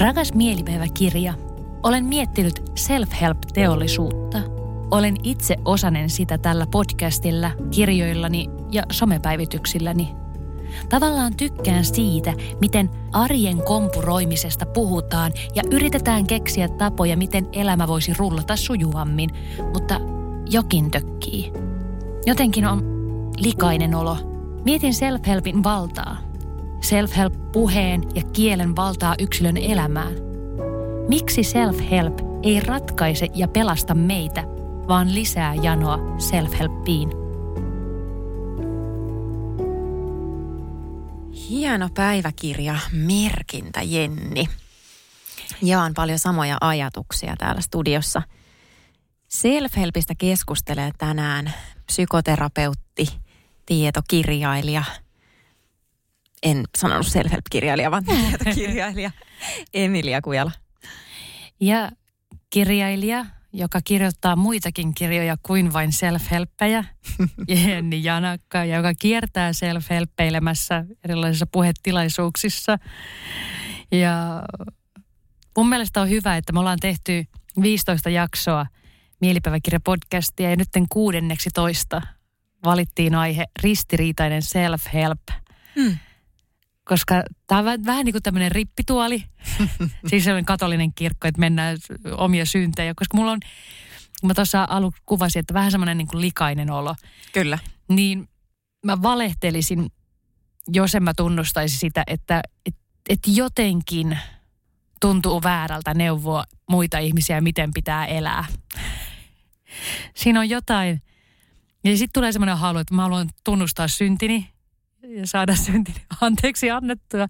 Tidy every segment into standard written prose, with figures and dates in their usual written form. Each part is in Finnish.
Rakas mielipäiväkirja, olen miettinyt self-help-teollisuutta. Olen itse osanen sitä tällä podcastilla, kirjoillani ja somepäivityksilläni. Tavallaan tykkään siitä, miten arjen kompuroimisesta puhutaan ja yritetään keksiä tapoja, miten elämä voisi rullata sujuvammin, mutta jokin tökkii. Jotenkin on likainen olo. Mietin self-helpin valtaa. Self-help-puheen ja kielen valtaa yksilön elämään. Miksi self-help ei ratkaise ja pelasta meitä, vaan lisää janoa self-helppiin? Hieno päiväkirja, merkintä Jenni. Jaan paljon samoja ajatuksia täällä studiossa. Self-helpistä keskustelee tänään psykoterapeutti, tietokirjailija. En sanonut self-help-kirjailija, vaan tietokirjailija Emilia Kujala. Ja kirjailija, joka kirjoittaa muitakin kirjoja kuin vain self-helppejä, Jenni Janakka, joka kiertää self-helppeilemässä erilaisissa puhetilaisuuksissa. Ja mun mielestä on hyvä, että me ollaan tehty 15 jaksoa mielipäiväkirjapodcastia ja nytten 16 valittiin aihe ristiriitainen self-help. Koska tämä on vähän niin kuin tämmöinen rippituoli, siis sellainen katolinen kirkko, että mennään omia syntejä. Koska mulla on, mä tuossa aluksi kuvasin, että vähän semmoinen niin kuin likainen olo. Kyllä. Niin mä valehtelisin, jos en mä tunnustaisi sitä, että jotenkin tuntuu väärältä neuvoa muita ihmisiä, miten pitää elää. Siinä on jotain. Ja sitten tulee semmoinen halu, että mä haluan tunnustaa syntini. Ja saada syntini anteeksi annettua.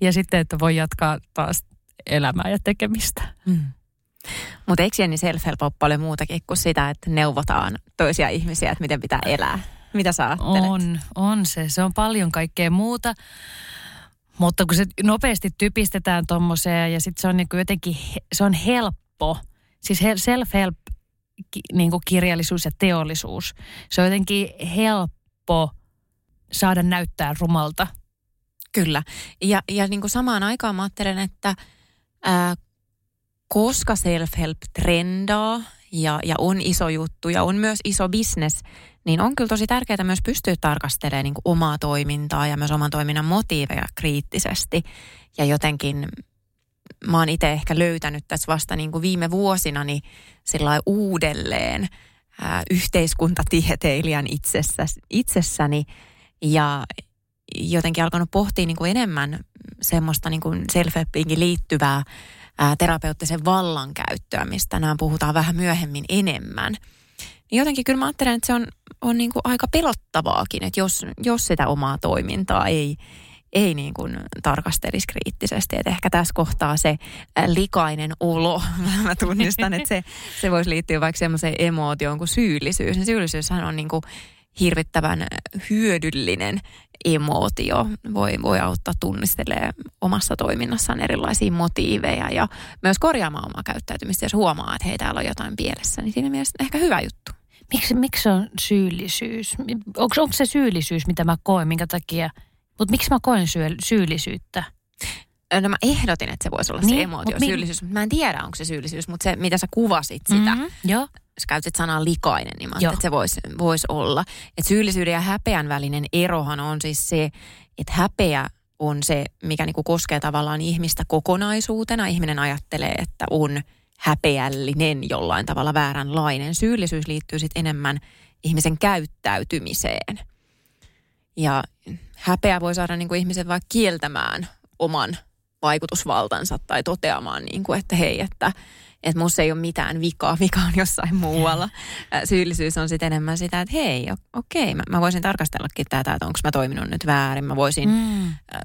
Ja sitten, että voi jatkaa taas elämää ja tekemistä. Mutta eikö Jenni self-help ole paljon muutakin kuin sitä, että neuvotaan toisia ihmisiä, että miten pitää elää? Mitä sä ajattelet? On se on paljon kaikkea muuta. Mutta kun se nopeasti typistetään tommoseen ja sitten se on niin kuin jotenkin, se on helppo. Siis self-help, niin kuin kirjallisuus ja teollisuus, se on jotenkin helppo saada näyttää rumalta. Kyllä. Ja niin kuin samaan aikaan mä ajattelen, että koska self-help trendaa ja on iso juttu ja on myös iso bisnes, niin on kyllä tosi tärkeää myös pystyä tarkastelemaan niin kuin omaa toimintaa ja myös oman toiminnan motiiveja kriittisesti. Ja jotenkin mä oon itse ehkä löytänyt tässä vasta niin kuin viime vuosina niin sillai uudelleen yhteiskuntatieteilijän itsessäni. Ja jotenkin alkanut pohtia niin kuin enemmän semmoista niin kuin self-helpiinkin liittyvää terapeuttisen vallankäyttöä, mistä tänään puhutaan vähän myöhemmin enemmän. Niin jotenkin kyllä mä ajattelen, että se on niin kuin aika pelottavaakin, että jos sitä omaa toimintaa ei niin kuin tarkastelisi kriittisesti. Että ehkä tässä kohtaa se likainen olo, mä tunnistan, että se voisi liittyä vaikka semmoiseen emootioon kuin syyllisyys. Ja syyllisyyshän on niin kuin hirvittävän hyödyllinen emootio voi auttaa tunnistelemaan omassa toiminnassaan erilaisia motiiveja ja myös korjaamaan omaa käyttäytymistä, jos huomaa, että hei, täällä on jotain pielessä, niin siinä mielessä ehkä hyvä juttu. Miksi on syyllisyys? Onko se syyllisyys, mitä mä koen, minkä takia? Mutta miksi mä koen syyllisyyttä? No mä ehdotin, että se voisi olla niin, se emootio, syyllisyys, mutta mä en tiedä, onko se syyllisyys, mutta se, mitä sä kuvasit sitä. Joo. Jos käytit sanaa likainen, niin mä ajattelin, että se voisi olla. Että syyllisyyden ja häpeän välinen erohan on siis se, että häpeä on se, mikä niinku koskee tavallaan ihmistä kokonaisuutena. Ihminen ajattelee, että on häpeällinen jollain tavalla vääränlainen. Syyllisyys liittyy sitten enemmän ihmisen käyttäytymiseen. Ja häpeä voi saada niinku ihmisen vaikka kieltämään oman vaikutusvaltansa tai toteamaan, niinku, että hei, että Että musta ei ole mitään vikaa, mikä on jossain muualla. Syyllisyys on sitten enemmän sitä, että hei, okei, mä voisin tarkastellakin tätä, että onko mä toiminut nyt väärin. Mä voisin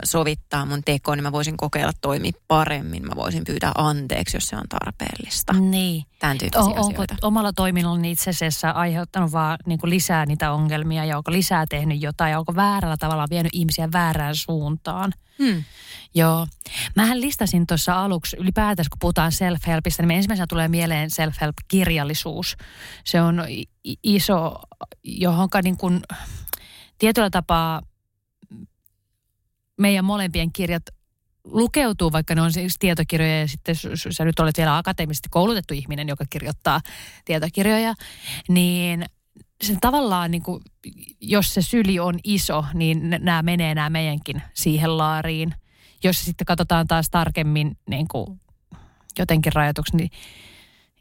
sovittaa mun tekoon, niin mä voisin kokeilla toimia paremmin. Mä voisin pyytää anteeksi, jos se on tarpeellista. Niin. Tämän tyyppisiä asioita. Onko omalla toiminnalla itse asiassa aiheuttanut vaan niin kuin lisää niitä ongelmia ja onko lisää tehnyt jotain ja onko väärällä tavalla vienyt ihmisiä väärään suuntaan? Joo. Mähän listasin tuossa aluksi ylipäätänsä, kun puhutaan self-helpistä, niin ensimmäisenä tulee mieleen self-help-kirjallisuus. Se on iso, johonka niin kuin tietyllä tapaa meidän molempien kirjat lukeutuu, vaikka ne on siis tietokirjoja ja sitten sä nyt olet vielä akateemisesti koulutettu ihminen, joka kirjoittaa tietokirjoja, niin sen tavallaan niin kuin, jos se syli on iso, niin nämä menee nämä meidänkin siihen laariin. Jos sitten katsotaan taas tarkemmin niin kuin jotenkin rajoituksi, niin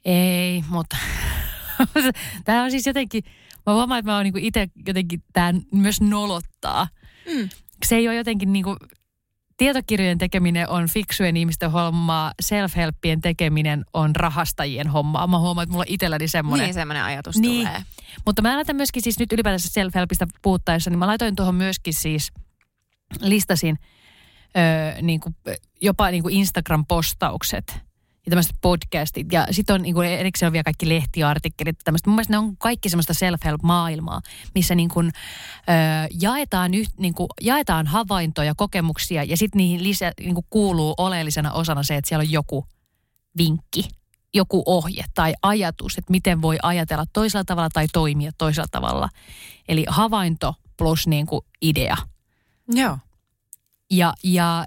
ei, mutta tämä on siis jotenkin, mä huomaan, että mä oon niin kuin itse jotenkin, tämä myös nolottaa. Se ei ole jotenkin niin kuin, tietokirjojen tekeminen on fiksujen ihmisten hommaa, self-helppien tekeminen on rahastajien hommaa. Mä huomaan, että mulla itselläni semmoinen. Niin, semmoinen ajatus tulee. Mutta mä laitan myöskin siis nyt ylipäätänsä self-helpistä puhuttaessa, niin mä laitoin tuohon myöskin siis, listasin niin kuin, jopa niin kuin Instagram-postaukset ja tämmöiset podcastit. Ja sitten on niin kuin erikseen on vielä kaikki lehtiartikkelit ja tämmöiset. Mun mielestä ne on kaikki semmoista self-help-maailmaa, missä niin kuin, jaetaan havaintoja, kokemuksia ja sitten niihin niin kuin kuuluu oleellisena osana se, että siellä on joku vinkki, joku ohje tai ajatus, että miten voi ajatella toisella tavalla tai toimia toisella tavalla. Eli havainto plus niin kuin idea. Joo. Ja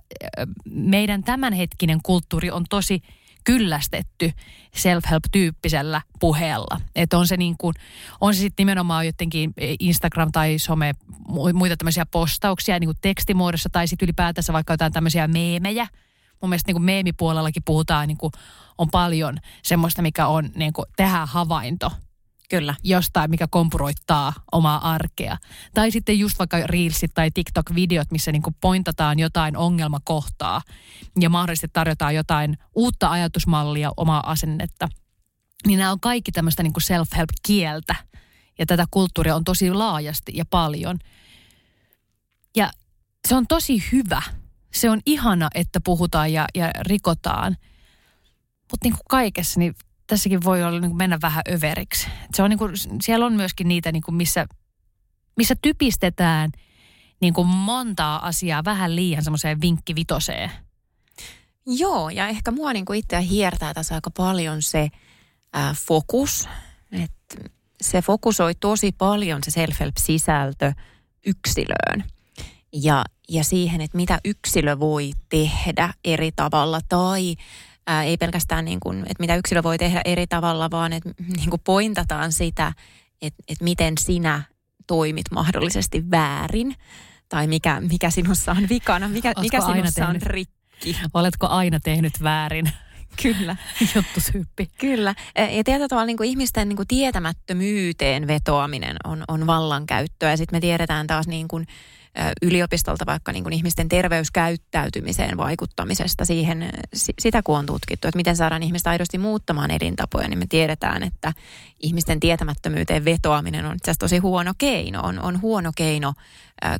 meidän tämänhetkinen kulttuuri on tosi kyllästetty self-help-tyyppisellä puheella. Että on se, niin kuin, on se sitten nimenomaan jotenkin Instagram tai some, muita tämmöisiä postauksia niin kuin tekstimuodossa tai sitten ylipäätänsä vaikka jotain tämmöisiä meemejä. Mun mielestä niin kuin meemipuolellakin puhutaan, niin kuin, on paljon semmoista, mikä on niin kuin, tehdään havainto. Kyllä. Jostain, mikä kompuroittaa omaa arkea. Tai sitten just vaikka Reelsit tai TikTok-videot, missä niin kuin pointataan jotain ongelmakohtaa ja mahdollisesti tarjotaan jotain uutta ajatusmallia, omaa asennetta. Niin nämä on kaikki tämmöistä niin kuin self-help-kieltä ja tätä kulttuuria on tosi laajasti ja paljon. Ja se on tosi hyvä. Se on ihana, että puhutaan ja rikotaan. Mutta niin kuin kaikessa, niin tässäkin voi olla, niin kuin mennä vähän överiksi. Se on, niin kuin, siellä on myöskin niitä, niin kuin, missä typistetään niin kuin montaa asiaa vähän liian semmoiseen vinkkivitoseen. Joo, ja ehkä mua niin kuin itseä hiertää tässä aika paljon se fokus. Et se fokusoi tosi paljon se self-help-sisältö yksilöön ja siihen, että mitä yksilö voi tehdä eri tavalla tai ei pelkästään, niin kuin, että mitä yksilö voi tehdä eri tavalla, vaan että niin kuin pointataan sitä, että miten sinä toimit mahdollisesti väärin. Tai mikä sinussa on vikana, mikä sinussa on rikki. Oletko aina tehnyt väärin? Kyllä. Juttusyyppi. Kyllä. Ja tietyllä tavalla niin kuin ihmisten niin kuin tietämättömyyteen vetoaminen on vallankäyttöä. Ja sitten me tiedetään taas niin kuin yliopistolta vaikka niin kuin ihmisten terveyskäyttäytymiseen vaikuttamisesta siihen, sitä kun on tutkittu, että miten saadaan ihmistä aidosti muuttamaan elintapoja, niin me tiedetään, että ihmisten tietämättömyyteen vetoaminen on itse asiassa tosi huono keino. On huono keino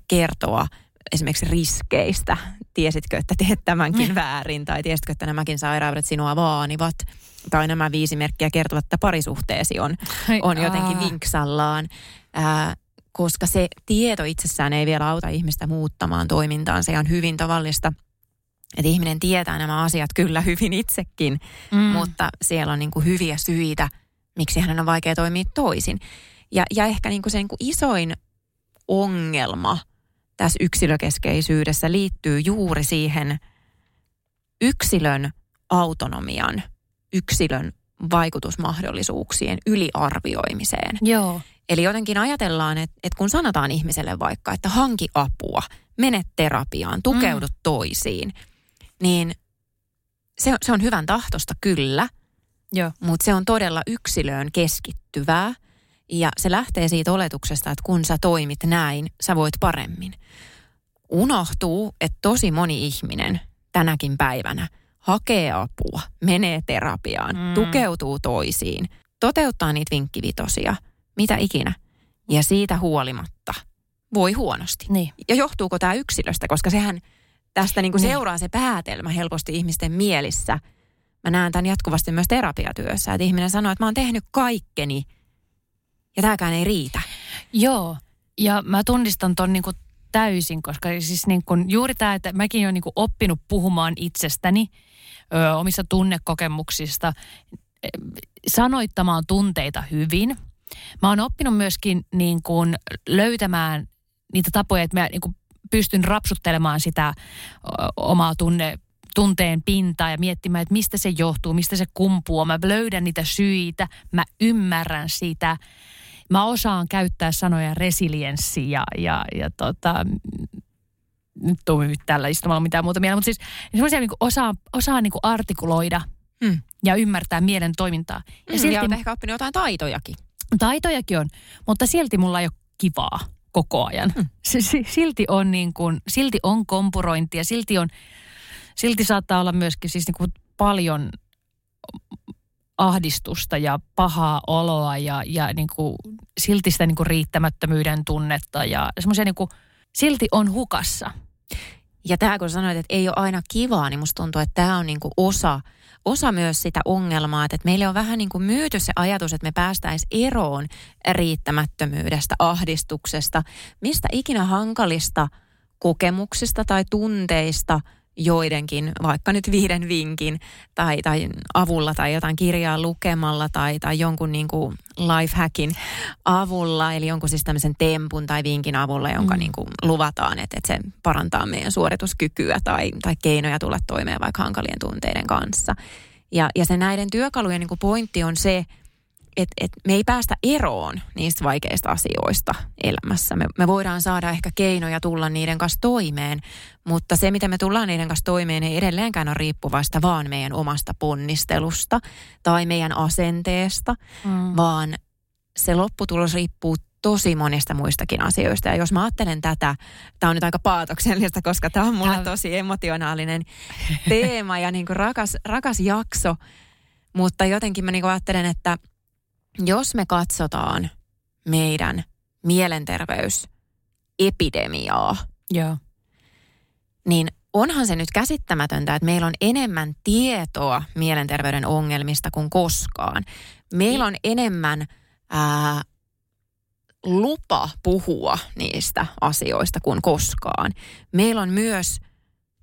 kertoa esimerkiksi riskeistä. Tiesitkö, että teet tämänkin väärin tai tiesitkö, että nämäkin sairaudet sinua vaanivat tai nämä 5 merkkiä kertovat, että parisuhteesi on jotenkin vinksallaan. Koska se tieto itsessään ei vielä auta ihmistä muuttamaan toimintaan. Se on hyvin tavallista, että ihminen tietää nämä asiat kyllä hyvin itsekin, mutta siellä on niin kuin hyviä syitä, miksi hänen on vaikea toimia toisin. Ja ehkä niin kuin se niin kuin isoin ongelma tässä yksilökeskeisyydessä liittyy juuri siihen yksilön autonomian, yksilön vaikutusmahdollisuuksien yliarvioimiseen. Joo. Eli jotenkin ajatellaan, että kun sanotaan ihmiselle vaikka, että hanki apua, mene terapiaan, tukeudu toisiin, niin se on hyvän tahtosta kyllä, mutta se on todella yksilöön keskittyvää ja se lähtee siitä oletuksesta, että kun sä toimit näin, sä voit paremmin. Unohtuu, että tosi moni ihminen tänäkin päivänä hakee apua, menee terapiaan, tukeutuu toisiin, toteuttaa niitä vinkkivitosia, mitä ikinä. Ja siitä huolimatta voi huonosti. Niin. Ja johtuuko tämä yksilöstä, koska sehän tästä niinku seuraa se päätelmä helposti ihmisten mielissä. Mä näen tämän jatkuvasti myös terapiatyössä, että ihminen sanoo, että mä oon tehnyt kaikkeni ja tääkään ei riitä. Joo, ja mä tunnistan ton niinku täysin, koska siis niinku juuri tämä, että mäkin oon niinku oppinut puhumaan itsestäni, omissa tunnekokemuksista, sanoittamaan tunteita hyvin. Mä oon oppinut myöskin niinku löytämään niitä tapoja, että mä niinku pystyn rapsuttelemaan sitä omaa tunteen pintaa ja miettimään, että mistä se johtuu, mistä se kumpuaa. Mä löydän niitä syitä, mä ymmärrän sitä. Mä osaan käyttää sanoja resilienssi ja nyt tuli tällä istumalla mitään muuta mieltä, mutta siis semmoisia niin osaa niin artikuloida ja ymmärtää mielen toimintaa. Ja silti, ja olet ehkä oppinut jotain taitojakin. Taitojakin on, mutta silti mulla ei ole kivaa koko ajan. Silti on kompurointia, silti saattaa olla myöskin siis niin kuin paljon ahdistusta ja pahaa oloa ja niin kuin silti sitä niin kuin riittämättömyyden tunnetta ja semmoisia niin kuin silti on hukassa. Ja tämä kun sanoit, että ei ole aina kivaa, niin musta tuntuu, että tämä on niin kuin osa myös sitä ongelmaa, että meille on vähän niin kuin myyty se ajatus, että me päästäisiin eroon riittämättömyydestä, ahdistuksesta, mistä ikinä hankalista kokemuksista tai tunteista joidenkin, vaikka nyt viiden vinkin tai avulla tai jotain kirjaa lukemalla tai jonkun niin kuin lifehackin avulla, eli jonkun siis tämmöisen tempun tai vinkin avulla, jonka niin kuin luvataan, että se parantaa meidän suorituskykyä tai keinoja tulla toimeen vaikka hankalien tunteiden kanssa. Ja se näiden työkalujen niin kuin pointti on se, että me ei päästä eroon niistä vaikeista asioista elämässä. Me voidaan saada ehkä keinoja tulla niiden kanssa toimeen, mutta se, mitä me tullaan niiden kanssa toimeen, ei edelleenkään ole riippuvasta vaan meidän omasta ponnistelusta tai meidän asenteesta, vaan se lopputulos riippuu tosi monista muistakin asioista. Ja jos mä ajattelen tätä, tämä on nyt aika paatoksellista, koska tämä on mulle tosi emotionaalinen teema ja niin kuin rakas jakso, mutta jotenkin mä niin kuin ajattelen, että jos me katsotaan meidän mielenterveysepidemiaa, niin onhan se nyt käsittämätöntä, että meillä on enemmän tietoa mielenterveyden ongelmista kuin koskaan. Meillä on enemmän lupa puhua niistä asioista kuin koskaan. Meillä on myös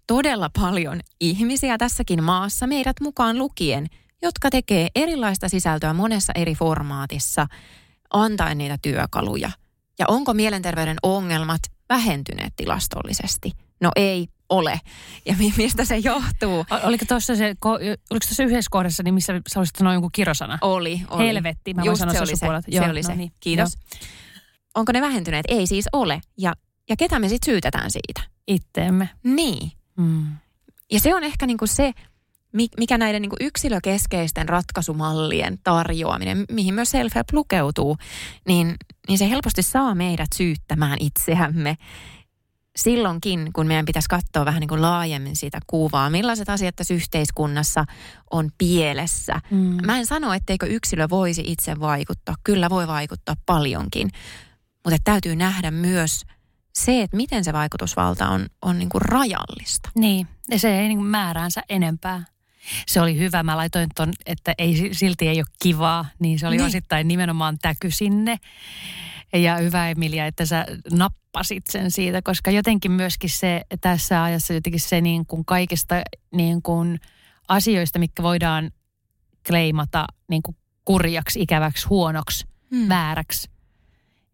todella paljon ihmisiä tässäkin maassa, meidät mukaan lukien, jotka tekee erilaista sisältöä monessa eri formaatissa, antaen niitä työkaluja. Ja onko mielenterveyden ongelmat vähentyneet tilastollisesti? No ei ole. Ja mistä se johtuu? Oliko tuossa yhdessä kohdassa, niin missä sä olisit sanoa jonkun kirosana? Oli. Helvetti, mä voin sanoa sen sukupuolet. Se oli. Kiitos. Joo. Onko ne vähentyneet? Ei siis ole. Ja ketä me sitten syytetään siitä? Itteemme. Niin. Ja se on ehkä niinku se, mikä näiden niin kuin yksilökeskeisten ratkaisumallien tarjoaminen, mihin myös self-help lukeutuu, niin se helposti saa meidät syyttämään itseämme silloinkin, kun meidän pitäisi katsoa vähän niin kuin laajemmin sitä kuvaa. Millaiset asiat tässä yhteiskunnassa on pielessä? Mä en sano, etteikö yksilö voisi itse vaikuttaa. Kyllä voi vaikuttaa paljonkin, mutta täytyy nähdä myös se, että miten se vaikutusvalta on niin kuin rajallista. Niin, ja se ei niin kuin määräänsä enempää. Se oli hyvä, mä laitoin ton, että silti ei ole kivaa, niin se oli osittain nimenomaan täky sinne. Ja hyvä Emilia, että sä nappasit sen siitä, koska jotenkin myöskin se tässä ajassa jotenkin se niin kuin kaikista niin kuin asioista, mitkä voidaan kleimata niin kuin kurjaksi, ikäväksi, huonoksi, vääräksi,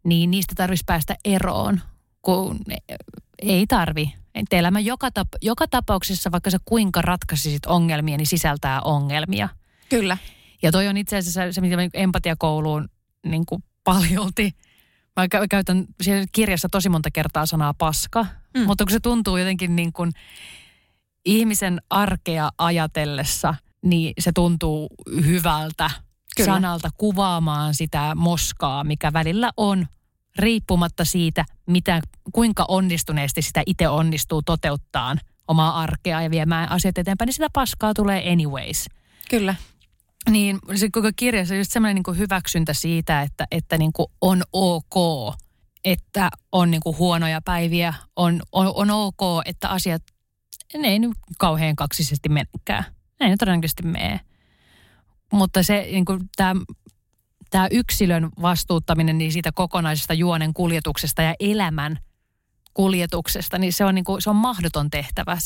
niin niistä tarvitsisi päästä eroon. Kun ei tarvi. Elämä joka tapauksessa, vaikka sä kuinka ratkaisisit ongelmia, niin sisältää ongelmia. Kyllä. Ja toi on itse asiassa se, mitä mä empatiakouluun niin kuin paljolti. Mä käytän siellä kirjassa tosi monta kertaa sanaa paska, mutta kun se tuntuu jotenkin niin kuin ihmisen arkea ajatellessa, niin se tuntuu hyvältä sanalta kuvaamaan sitä moskaa, mikä välillä on. Riippumatta siitä, kuinka onnistuneesti sitä itse onnistuu toteuttaan omaa arkea ja viemään asiat eteenpäin, niin sitä paskaa tulee anyways. Kyllä. Niin se koko kirjassa on just semmoinen niin hyväksyntä siitä, että niin kuin on ok, että on niin kuin huonoja päiviä, on ok, että asiat ne ei nyt kauhean kaksisesti menekään. Ne ei ne todennäköisesti mene. Mutta se niin kuin tämä yksilön vastuuttaminen niin siitä kokonaisesta juonen kuljetuksesta ja elämän kuljetuksesta, niin se on mahdoton tehtävä,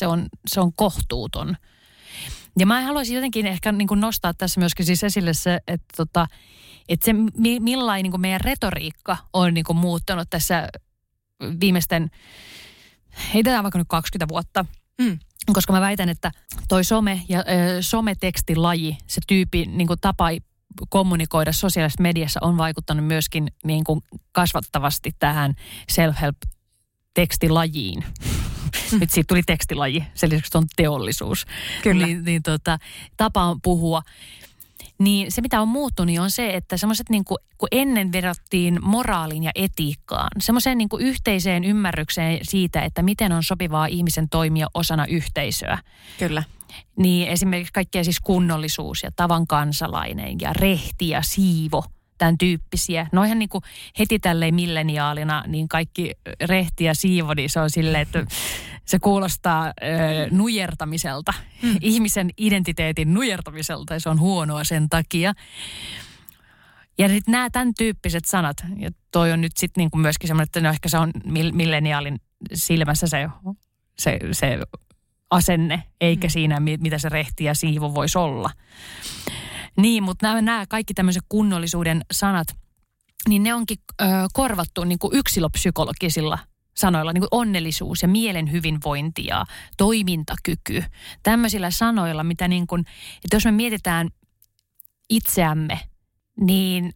se on kohtuuton. Ja mä haluaisin jotenkin ehkä niin kuin nostaa tässä myöskin siis esille se, että se millainen niin kuin meidän retoriikka on niin kuin muuttunut tässä viimeisten, heitetään vaikka nyt 20 vuotta, koska mä väitän, että toi some ja sometekstilaji, se tyyppi niin kuin tapa kommunikoida sosiaalisessa mediassa on vaikuttanut myöskin niin kuin kasvattavasti tähän self-help-tekstilajiin. Nyt siitä tuli tekstilaji, sen lisäksi on teollisuus. Kyllä. Niin, tapa on puhua. Niin se, mitä on muuttunut, niin on se, että semmoiset niin kuin, kun ennen verrattiin moraaliin ja etiikkaan, semmoiseen niin kuin yhteiseen ymmärrykseen siitä, että miten on sopivaa ihmisen toimia osana yhteisöä. Kyllä. Niin esimerkiksi kaikkea siis kunnollisuus ja tavan kansalainen ja rehti ja siivo, tämän tyyppisiä. Noihän niin kuin heti tälleen milleniaalina, niin kaikki rehti ja siivo, niin se on silleen, että se kuulostaa nujertamiselta. Ihmisen identiteetin nujertamiselta ja se on huonoa sen takia. Ja sitten nämä tämän tyyppiset sanat, ja toi on nyt sitten niin kuin myöskin semmoinen, että no ehkä se on milleniaalin silmässä se asenne, eikä siinä, mitä se rehti ja siivo voisi olla. Niin, mutta nämä kaikki tämmöiset kunnollisuuden sanat, niin ne onkin korvattu niin kuin yksilöpsykologisilla sanoilla, niin kuin onnellisuus ja mielen hyvinvointi ja toimintakyky. Tämmöisillä sanoilla, mitä niin kuin, että jos me mietitään itseämme, niin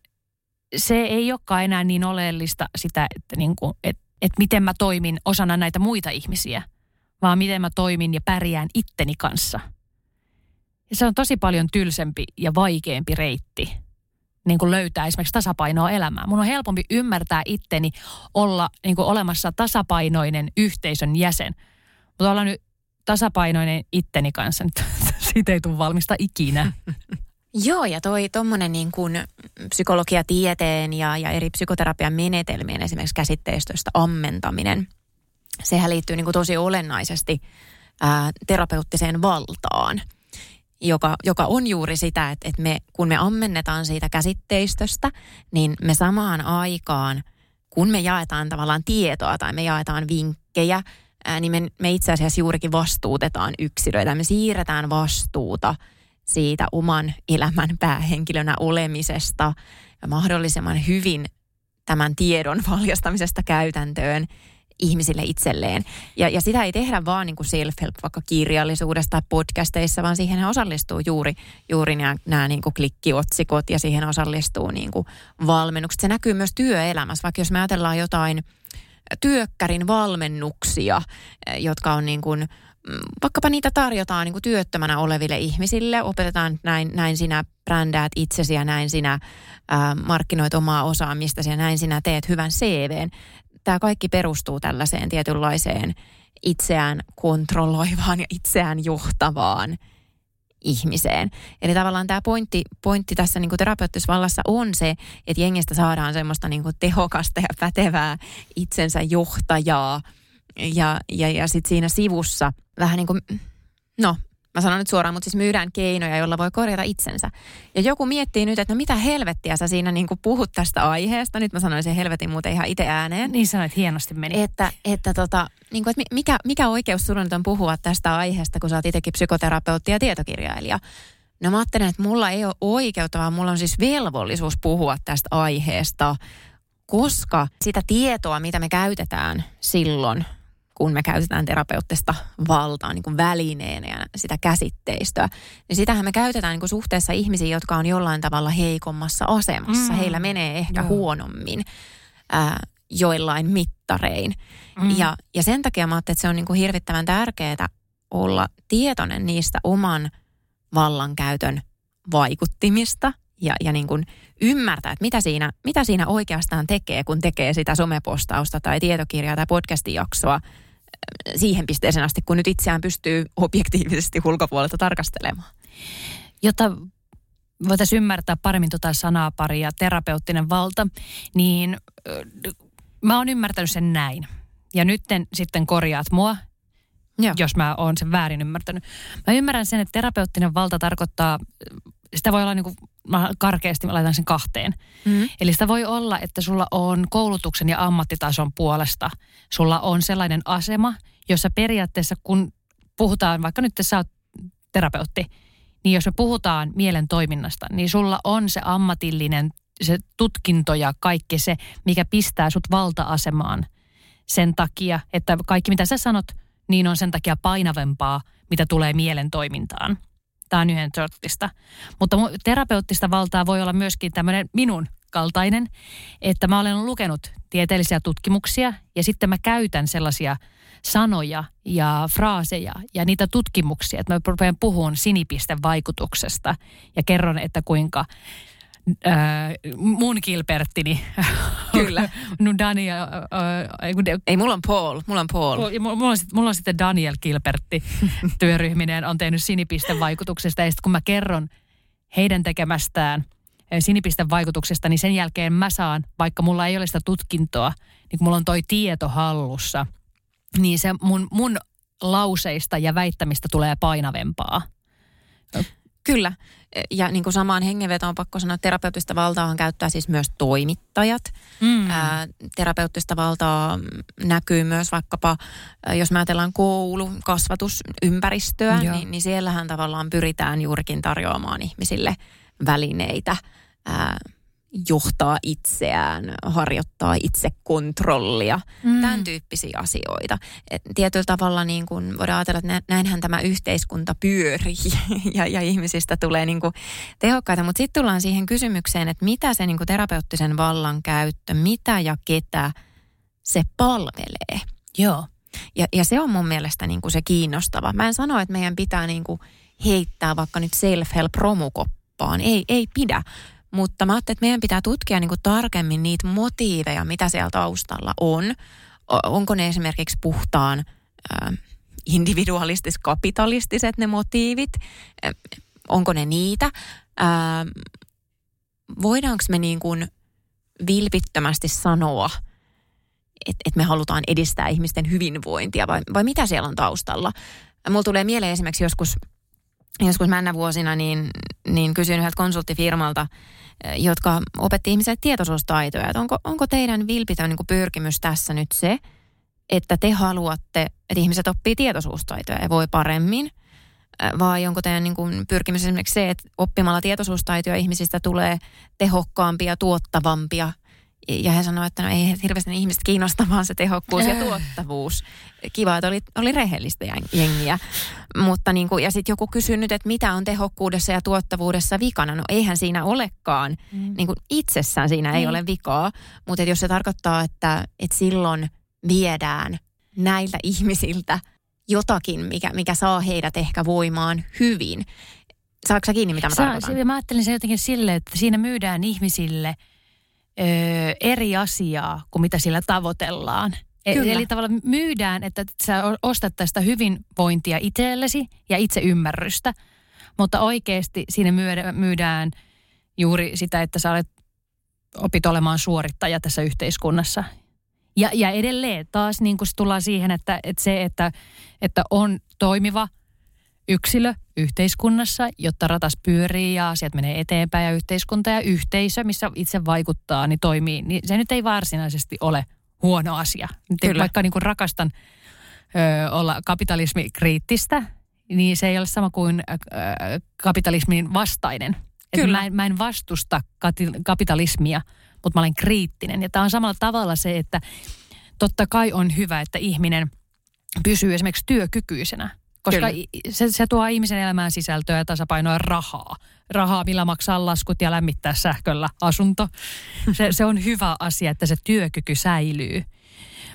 se ei olekaan enää niin oleellista sitä, että niin kuin, että miten mä toimin osana näitä muita ihmisiä, vaan miten mä toimin ja pärjään itteni kanssa. Ja se on tosi paljon tylsempi ja vaikeampi reitti, niin kuin löytää esimerkiksi tasapainoa elämään. Mun on helpompi ymmärtää itteni olla niin kuin olemassa tasapainoinen yhteisön jäsen. Mutta olla nyt tasapainoinen itteni kanssa, siitä ei tule valmista ikinä. Joo, ja toi tommonen niin kuin psykologiatieteen ja eri psykoterapian menetelmien esimerkiksi käsitteistöstä ammentaminen, sehän liittyy niin kuin tosi olennaisesti terapeuttiseen valtaan. Joka on juuri sitä, että me, kun me ammennetaan siitä käsitteistöstä, niin me samaan aikaan, kun me jaetaan tavallaan tietoa tai me jaetaan vinkkejä, niin me itse asiassa juurikin vastuutetaan yksilöitä. Me siirretään vastuuta siitä oman elämän päähenkilönä olemisesta ja mahdollisimman hyvin tämän tiedon valjastamisesta käytäntöön ihmisille itselleen. Ja sitä ei tehdä vaan niin kuin self-help vaikka kirjallisuudessa tai podcasteissa, vaan siihen osallistuu juuri nämä niin kuin klikkiotsikot ja siihen osallistuu niin kuin valmennukset. Se näkyy myös työelämässä, vaikka jos me ajatellaan jotain työkkärin valmennuksia, jotka on niin kuin, vaikkapa niitä tarjotaan niin kuin työttömänä oleville ihmisille, opetetaan näin sinä brändäät itsesi ja näin sinä markkinoit omaa osaamistasi ja näin sinä teet hyvän CV:n. Tämä kaikki perustuu tällaiseen tietynlaiseen itseään kontrolloivaan ja itseään johtavaan ihmiseen. Eli tavallaan tämä pointti tässä niin kuin terapeuttisessa vallassa on se, että jengistä saadaan semmoista niin kuin tehokasta ja pätevää itsensä johtajaa. Ja sitten siinä sivussa vähän niin kuin, no mä sanon nyt suoraan, mutta siis myydään keinoja, joilla voi korjata itsensä. Ja joku miettii nyt, että no mitä helvettiä sä siinä niin kuin puhut tästä aiheesta. Nyt mä sanoin sen helvetin muuten ihan itse ääneen. Niin sanoit, hienosti meni. Että niin kuin, että mikä oikeus sulla nyt on puhua tästä aiheesta, kun sä oot itsekin psykoterapeutti ja tietokirjailija. No mä ajattelen, että mulla ei ole oikeutta, vaan mulla on siis velvollisuus puhua tästä aiheesta, koska sitä tietoa, mitä me käytetään silloin, kun me käytetään terapeuttista valtaa niin kuin välineenä ja sitä käsitteistöä, niin sitähän me käytetään niin kuin suhteessa ihmisiin, jotka on jollain tavalla heikommassa asemassa. Heillä menee ehkä huonommin joillain mittarein. Ja sen takia mä ajattelin, että se on niin kuin hirvittävän tärkeää olla tietoinen niistä oman vallankäytön vaikuttimista ja niin kuin ymmärtää, että mitä siinä oikeastaan tekee, kun tekee sitä somepostausta tai tietokirjaa tai podcast-jaksoa siihen pisteeseen asti, kun nyt itseään pystyy objektiivisesti ulkopuolelta tarkastelemaan. Jotta voitaisiin ymmärtää paremmin tuota sanaparia, terapeuttinen valta, niin mä oon ymmärtänyt sen näin. Ja nyt sitten korjaat mua, joo, jos mä oon sen väärin ymmärtänyt. Mä ymmärrän sen, että terapeuttinen valta tarkoittaa, sitä voi olla niin kuin, mä karkeasti laitan sen kahteen. Mm-hmm. Eli sitä voi olla, että sulla on koulutuksen ja ammattitason puolesta, sulla on sellainen asema, jossa periaatteessa kun puhutaan, vaikka nyt sä oot terapeutti, niin jos me puhutaan mielen toiminnasta, niin sulla on se ammatillinen, se tutkinto ja kaikki se, mikä pistää sut valta-asemaan sen takia, että kaikki mitä sä sanot, niin on sen takia painavempaa, mitä tulee mielen toimintaan. Tämä on yhden sortista. Mutta terapeuttista valtaa voi olla myöskin tämmöinen minun kaltainen, että mä olen lukenut tieteellisiä tutkimuksia ja sitten mä käytän sellaisia sanoja ja fraaseja ja niitä tutkimuksia, että mä rupean puhumaan sinipistevaikutuksesta ja kerron, että kuinka mun Gilbertini. Kyllä. No Daniel. Ei, mulla on Paul. Mulla on sitten Daniel Kilpertti työryhminen on tehnyt sinipisten vaikutuksesta. Ja sitten kun mä kerron heidän tekemästään sinipisten vaikutuksesta, niin sen jälkeen mä saan, vaikka mulla ei ole sitä tutkintoa, niin kun mulla on toi tieto hallussa, niin se mun lauseista ja väittämistä tulee painavempaa. Kyllä. Ja niin kuin samaan hengenvetoon on pakko sanoa, että terapeuttista valtaahan käyttää siis myös toimittajat. Mm. Terapeuttista valtaa näkyy myös vaikkapa, jos me ajatellaan koulu, kasvatusympäristöä, niin siellähän tavallaan pyritään juurikin tarjoamaan ihmisille välineitä johtaa itseään, harjoittaa itsekontrollia, tämän tyyppisiä asioita. Et tietyllä tavalla niin kun voidaan ajatella, että näinhän tämä yhteiskunta pyörii ja ihmisistä tulee niin kun tehokkaita. Mutta sitten tullaan siihen kysymykseen, että mitä se niin kun terapeuttisen vallan käyttö, mitä ja ketä se palvelee. Joo. Ja se on mun mielestä niin kun se kiinnostava. Mä en sano, että meidän pitää niin kun heittää vaikka nyt self-help-romukoppaan. Ei pidä. Mutta mä ajattelin, että meidän pitää tutkia niin kuin tarkemmin niitä motiiveja, mitä siellä taustalla on. Onko ne esimerkiksi puhtaan individualistis-kapitalistiset ne motiivit? Onko ne niitä? Voidaanko me niin kuin vilpittömästi sanoa, että me halutaan edistää ihmisten hyvinvointia vai mitä siellä on taustalla? Mulla tulee mieleen esimerkiksi joskus männä vuosina niin kysyin yhdeltä konsulttifirmalta, jotka opetti ihmisille tietoisuustaitoja, että onko teidän vilpitön niin kuin pyrkimys tässä nyt se, että te haluatte, että ihmiset oppii tietoisuustaitoja ja voi paremmin, vai onko teidän niin kuin pyrkimys esimerkiksi se, että oppimalla tietoisuustaitoja ihmisistä tulee tehokkaampia, tuottavampia. Ja he sanoivat, että no ei hirveästi ne ihmiset kiinnosta, vaan se tehokkuus ja tuottavuus. Kiva, että oli rehellistä jengiä. Mutta niin kuin, ja sitten joku kysyi nyt, että mitä on tehokkuudessa ja tuottavuudessa vikana. No eihän siinä olekaan. Niin kuin itsessään siinä ei ole vikaa. Mutta jos se tarkoittaa, että silloin viedään näiltä ihmisiltä jotakin, mikä saa heidät ehkä voimaan hyvin. Saatko sä kiinni, mitä mä tarkoitan? Mä ajattelin se jotenkin silleen, että siinä myydään ihmisille eri asiaa kuin mitä sillä tavoitellaan. Kyllä. Eli tavallaan myydään, että sä ostat tästä hyvinvointia itsellesi ja itseymmärrystä, mutta oikeasti siinä myydään juuri sitä, että sä opit olemaan suorittaja tässä yhteiskunnassa. Ja edelleen taas niin kun tullaan siihen, että on toimiva yksilö yhteiskunnassa, jotta ratas pyörii ja asiat menee eteenpäin ja yhteiskunta ja yhteisö, missä itse vaikuttaa, niin toimii. Niin se nyt ei varsinaisesti ole huono asia. Kyllä. Vaikka niin kuin rakastan olla kapitalismikriittistä, niin se ei ole sama kuin kapitalismin vastainen. Kyllä. Mä en vastusta kapitalismia, mutta mä olen kriittinen. Ja tämä on samalla tavalla se, että totta kai on hyvä, että ihminen pysyy esimerkiksi työkykyisenä. Koska se tuo ihmisen elämään sisältöä ja tasapainoa rahaa. Rahaa, millä maksaa laskut ja lämmittää sähköllä asunto. Se on hyvä asia, että se työkyky säilyy.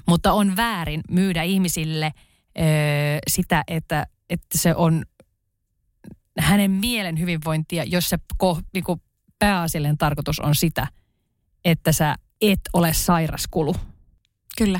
Mutta on väärin myydä ihmisille sitä, että se on hänen mielen hyvinvointia, jos se niin pääasiallinen tarkoitus on sitä, että sä et ole sairaskulu. Kyllä.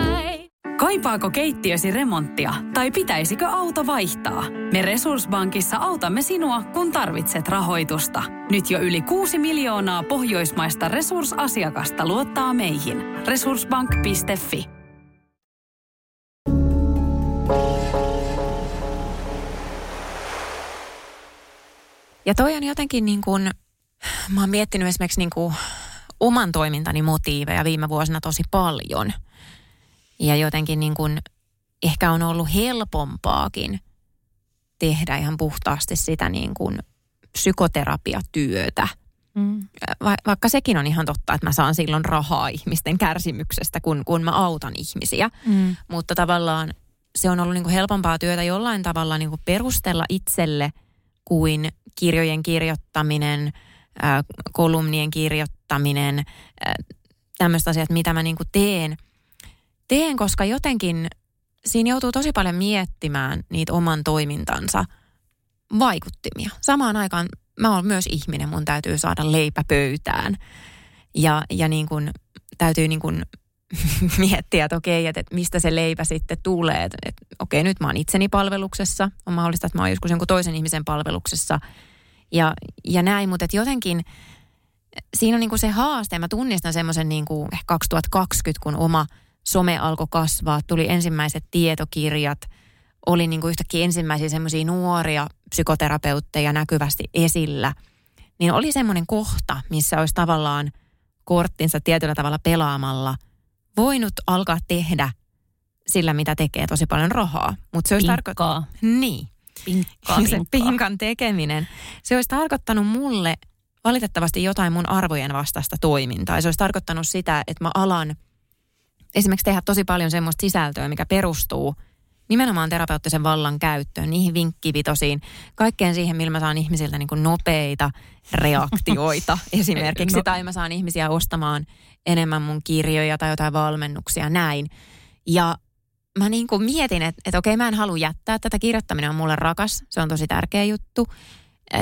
Kaipaako keittiösi remonttia tai pitäisikö auto vaihtaa? Me Resursbankissa autamme sinua, kun tarvitset rahoitusta. Nyt jo yli 6 miljoonaa pohjoismaista resursasiakasta luottaa meihin. Resursbank.fi. Ja toi on jotenkin niin kuin, mä oon miettinyt esimerkiksi niin kuin oman toimintani motiiveja viime vuosina tosi paljon. Ja jotenkin niin kuin ehkä on ollut helpompaakin tehdä ihan puhtaasti sitä niin kuin psykoterapiatyötä. Vaikka sekin on ihan totta, että mä saan silloin rahaa ihmisten kärsimyksestä, kun mä autan ihmisiä. Mutta tavallaan se on ollut niin kuin helpompaa työtä jollain tavalla niin kuin perustella itselle kuin kirjojen kirjoittaminen, kolumnien kirjoittaminen, tämmöiset asiat, mitä mä niin kuin teen, koska jotenkin siinä joutuu tosi paljon miettimään niitä oman toimintansa vaikuttimia. Samaan aikaan mä oon myös ihminen, mun täytyy saada leipä pöytään. Ja niin kun, täytyy niin kun miettiä, että okei, että mistä se leipä sitten tulee. Että okei, nyt mä oon itseni palveluksessa. On mahdollista, että mä oon joskus jonkun toisen ihmisen palveluksessa. Ja näin, mutta että jotenkin siinä on niin kun se haaste. Mä tunnistan semmoisen niin kun 2020, kun oma some alkoi kasvaa, tuli ensimmäiset tietokirjat, oli niin kuin yhtäkkiä ensimmäisiä semmoisia nuoria psykoterapeutteja näkyvästi esillä. Niin oli semmoinen kohta, missä olisi tavallaan korttinsa tietyllä tavalla pelaamalla voinut alkaa tehdä sillä, mitä tekee tosi paljon rahaa. Mutta se olisi tarkoittanut... Niin. Sen pinkan tekeminen. Se olisi tarkoittanut mulle valitettavasti jotain mun arvojen vastaista toimintaa. Se olisi tarkoittanut sitä, että mä alan... Esimerkiksi tehdä tosi paljon semmoista sisältöä, mikä perustuu nimenomaan terapeuttisen vallan käyttöön, niihin vinkkivitosiin, kaikkeen siihen, millä mä saan ihmisiltä niin kuin nopeita reaktioita esimerkiksi. Tai mä saan ihmisiä ostamaan enemmän mun kirjoja tai jotain valmennuksia, näin. Ja mä niin kuin mietin, että okei, mä en halua jättää tätä. Kirjoittaminen on mulle rakas, se on tosi tärkeä juttu.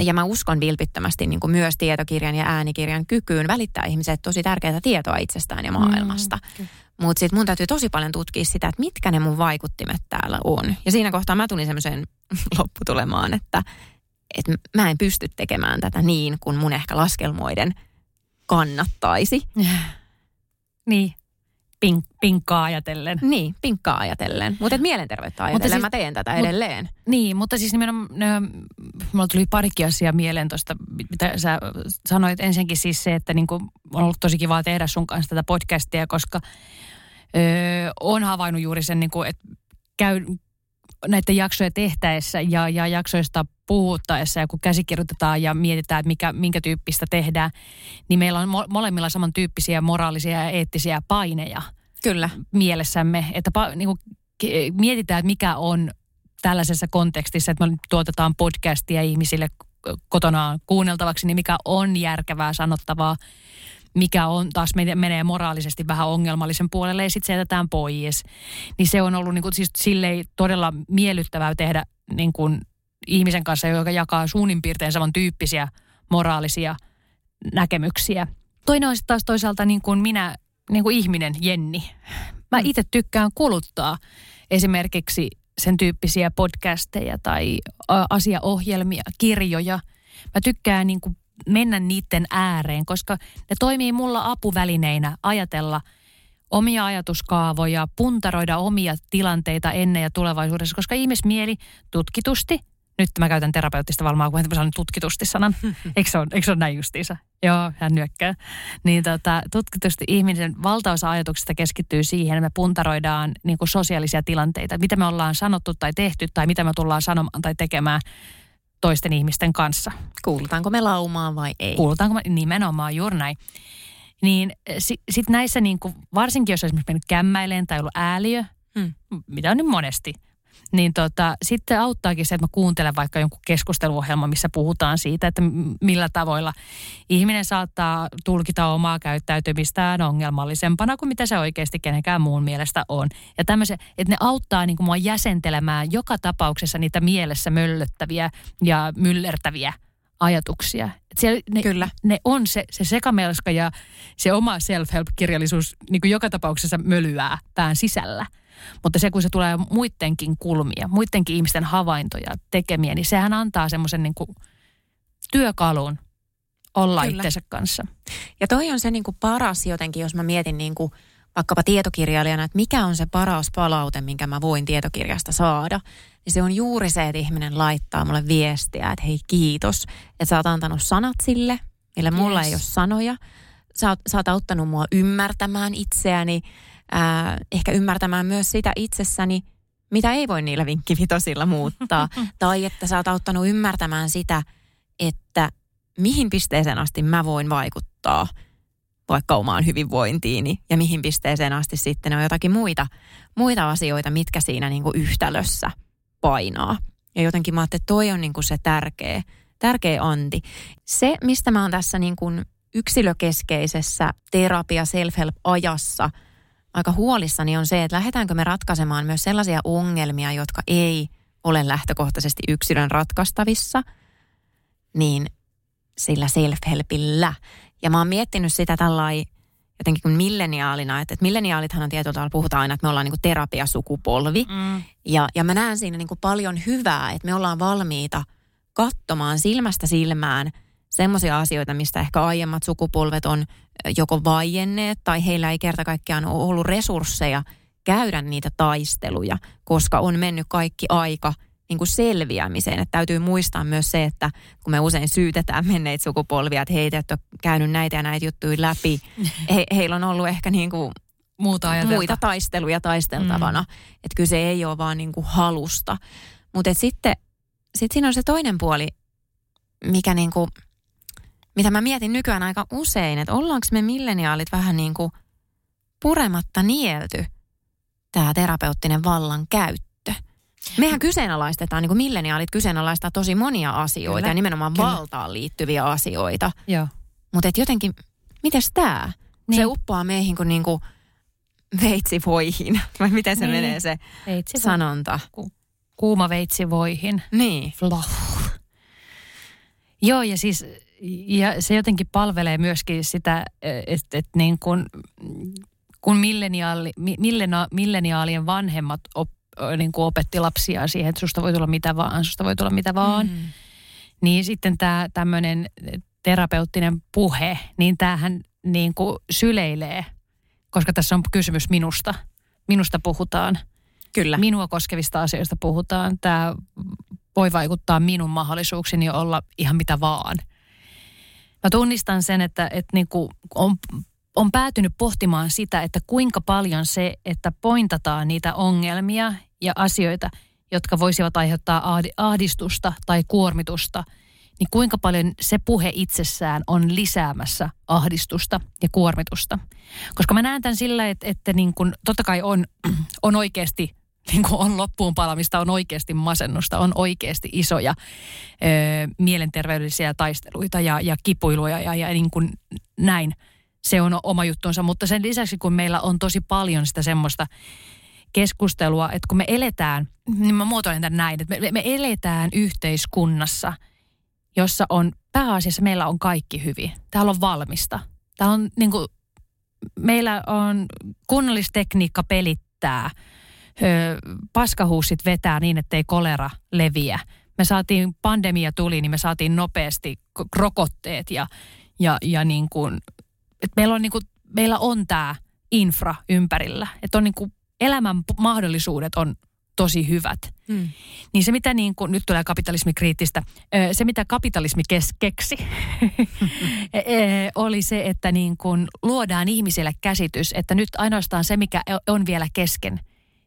Ja mä uskon vilpittömästi niin kuin myös tietokirjan ja äänikirjan kykyyn välittää ihmiset tosi tärkeää tietoa itsestään ja maailmasta. Mutta sitten mun täytyy tosi paljon tutkia sitä, että mitkä ne mun vaikuttimet täällä on. Ja siinä kohtaa mä tulin semmoiseen lopputulemaan, että mä en pysty tekemään tätä niin, kun mun ehkä laskelmoiden kannattaisi. Niin, pinkkaa ajatellen. Niin, pinkkaa ajatellen. Mutta mielenterveyttä ajatellen siis, mä teen tätä edelleen. Niin, mutta siis nimenomaan, mulla tuli parikin asiaa mieleen tuosta, mitä sä sanoit ensinnäkin siis se, että niinku, on ollut tosi kivaa tehdä sun kanssa tätä podcastia, koska on havainnut juuri sen, niinku, että käy näitä jaksoja tehtäessä ja jaksoista puhuttaessa ja kun käsikirjoitetaan ja mietitään, että minkä tyyppistä tehdään, niin meillä on molemmilla samantyyppisiä moraalisia ja eettisiä paineja. Kyllä. Mielessämme, että mietitään, että mikä on tällaisessa kontekstissa, että me tuotetaan podcastia ihmisille kotonaan kuunneltavaksi, niin mikä on järkevää sanottavaa, mikä on taas menee moraalisesti vähän ongelmallisen puolelle ja sitten se jätetään pois. Niin se on ollut niin kuin, siis silleen todella miellyttävää tehdä niin kuin ihmisen kanssa, joka jakaa suunnin piirtein samantyyppisiä moraalisia näkemyksiä. Toinen on sitten taas toisaalta niin kuin minä, niin kuin ihminen Jenni. Mä itse tykkään kuluttaa esimerkiksi sen tyyppisiä podcasteja tai asiaohjelmia, kirjoja. Mä tykkään niin kuin mennä niiden ääreen, koska ne toimii mulla apuvälineinä ajatella omia ajatuskaavoja, puntaroida omia tilanteita ennen ja tulevaisuudessa, koska ihmismieli tutkitusti Nyt mä käytän terapeuttista valmaa, kun mä sanon tutkitusti sanan. Eikö se ole näin justiinsa? Joo, hän nyökkää. Niin tutkitusti ihmisen valtaosa ajatuksista keskittyy siihen, että me puntaroidaan niin kuin sosiaalisia tilanteita. Mitä me ollaan sanottu tai tehty tai mitä me tullaan sanomaan tai tekemään toisten ihmisten kanssa. Kuulutaanko me laumaan vai ei? Kuulutaanko me nimenomaan juuri näin. Niin sit näissä niin kuin, varsinkin jos on esimerkiksi mennyt kämmäileen tai ollut ääliö, mitä on nyt monesti, niin sitten auttaakin se, että mä kuuntelen vaikka jonkun keskusteluohjelman, missä puhutaan siitä, että millä tavoilla ihminen saattaa tulkita omaa käyttäytymistään ongelmallisempana kuin mitä se oikeasti kenenkään muun mielestä on. Ja tämmöisiä, että ne auttaa niin kuin mua jäsentelemään joka tapauksessa niitä mielessä möllöttäviä ja myllertäviä ajatuksia. Ne on se sekamelska ja se oma self-help-kirjallisuus niin kuin joka tapauksessa mölyää pään sisällä. Mutta se, kun se tulee muidenkin kulmia, muidenkin ihmisten havaintoja, tekemiä, niin sehän antaa semmoisen niin kuin työkalun olla itsensä kanssa. Ja toi on se niin kuin paras jotenkin, jos mä mietin niin kuin vaikkapa tietokirjailijana, että mikä on se paras palaute, minkä mä voin tietokirjasta saada. Niin se on juuri se, että ihminen laittaa mulle viestiä, että hei kiitos, että sä oot antanut sanat sille, millä mulla ei ole sanoja. Sä oot auttanut mua ymmärtämään itseäni. Ehkä ymmärtämään myös sitä itsessäni, mitä ei voi niillä vinkkivitosilla muuttaa. Tai että sä oot auttanut ymmärtämään sitä, että mihin pisteeseen asti mä voin vaikuttaa vaikka omaan hyvinvointiini. Ja mihin pisteeseen asti sitten on jotakin muita asioita, mitkä siinä niinku yhtälössä painaa. Ja jotenkin mä ajattelin, että toi on niinku se tärkeä anti. Se, mistä mä oon tässä niinku yksilökeskeisessä terapia-self-help-ajassa aika huolissani on se, että lähdetäänkö me ratkaisemaan myös sellaisia ongelmia, jotka ei ole lähtökohtaisesti yksilön ratkaistavissa, niin sillä self-helpillä. Ja mä oon miettinyt sitä tällai jotenkin kuin milleniaalina, että milleniaalithan on tietyllä tavalla, puhutaan aina, että me ollaan niin kuin terapiasukupolvi. Ja mä näen siinä niin kuin paljon hyvää, että me ollaan valmiita katsomaan silmästä silmään semmoisia asioita, mistä ehkä aiemmat sukupolvet on joko vaienneet tai heillä ei kerta kaikkiaan ole ollut resursseja käydä niitä taisteluja, koska on mennyt kaikki aika niin kuin selviämiseen. Että täytyy muistaa myös se, että kun me usein syytetään menneitä sukupolvia, että heitä ei ole käynyt näitä ja näitä juttuja läpi, heillä on ollut ehkä niin kuin muita taisteluja taisteltavana. Että kyse ei ole vaan niin kuin halusta. Mutta sitten siinä on se toinen puoli, mikä niin kuin mitä mä mietin nykyään aika usein, että ollaanko me milleniaalit vähän niin kuin purematta nielty tämä terapeuttinen vallankäyttö. Mehän kyseenalaistetaan, niin kuin milleniaalit kyseenalaistaa tosi monia asioita ja nimenomaan valtaan liittyviä asioita. Mutta jotenkin, mites tämä? Niin. Se uppoaa meihin kuin niinku veitsivoihin. Vai miten se menee se sanonta? Kuuma veitsivoihin. Niin. Fluff. Joo ja siis... Ja se jotenkin palvelee myöskin sitä, että niin kun milleniaalien vanhemmat niin kun opetti lapsia siihen, että susta voi tulla mitä vaan. Niin sitten tämä tämmöinen terapeuttinen puhe, niin tämähän niin kuin syleilee, koska tässä on kysymys minusta. Minusta puhutaan. Kyllä. Minua koskevista asioista puhutaan. Tämä voi vaikuttaa minun mahdollisuuksiini olla ihan mitä vaan. Mä tunnistan sen, että niinku on päätynyt pohtimaan sitä, että kuinka paljon se, että pointataan niitä ongelmia ja asioita, jotka voisivat aiheuttaa ahdistusta tai kuormitusta, niin kuinka paljon se puhe itsessään on lisäämässä ahdistusta ja kuormitusta. Koska mä näen tämän sillä, että niinku, totta kai on oikeasti... Niin kuin on loppuun palamista, on oikeasti masennusta, on oikeasti isoja mielenterveydellisiä taisteluita ja kipuiluja ja niin kuin näin. Se on oma juttunsa, mutta sen lisäksi kun meillä on tosi paljon sitä semmoista keskustelua, että kun me eletään, niin mä muotoilen tämän näin, että me eletään yhteiskunnassa, jossa on pääasiassa meillä on kaikki hyvin. Täällä on valmista. Täällä on niin kuin, meillä on kunnallistekniikka pelittää. Paskahuussit vetää niin, ettei kolera leviä. Pandemia tuli, niin me saatiin nopeasti rokotteet ja niin kuin, että meillä on tämä infra ympärillä. Että on niin kuin elämän mahdollisuudet on tosi hyvät. Mm. Niin se mitä niin kuin, nyt tulee kapitalismikriittistä, se mitä kapitalismi keksi oli se, että niin kuin luodaan ihmisille käsitys, että nyt ainoastaan se mikä on vielä kesken,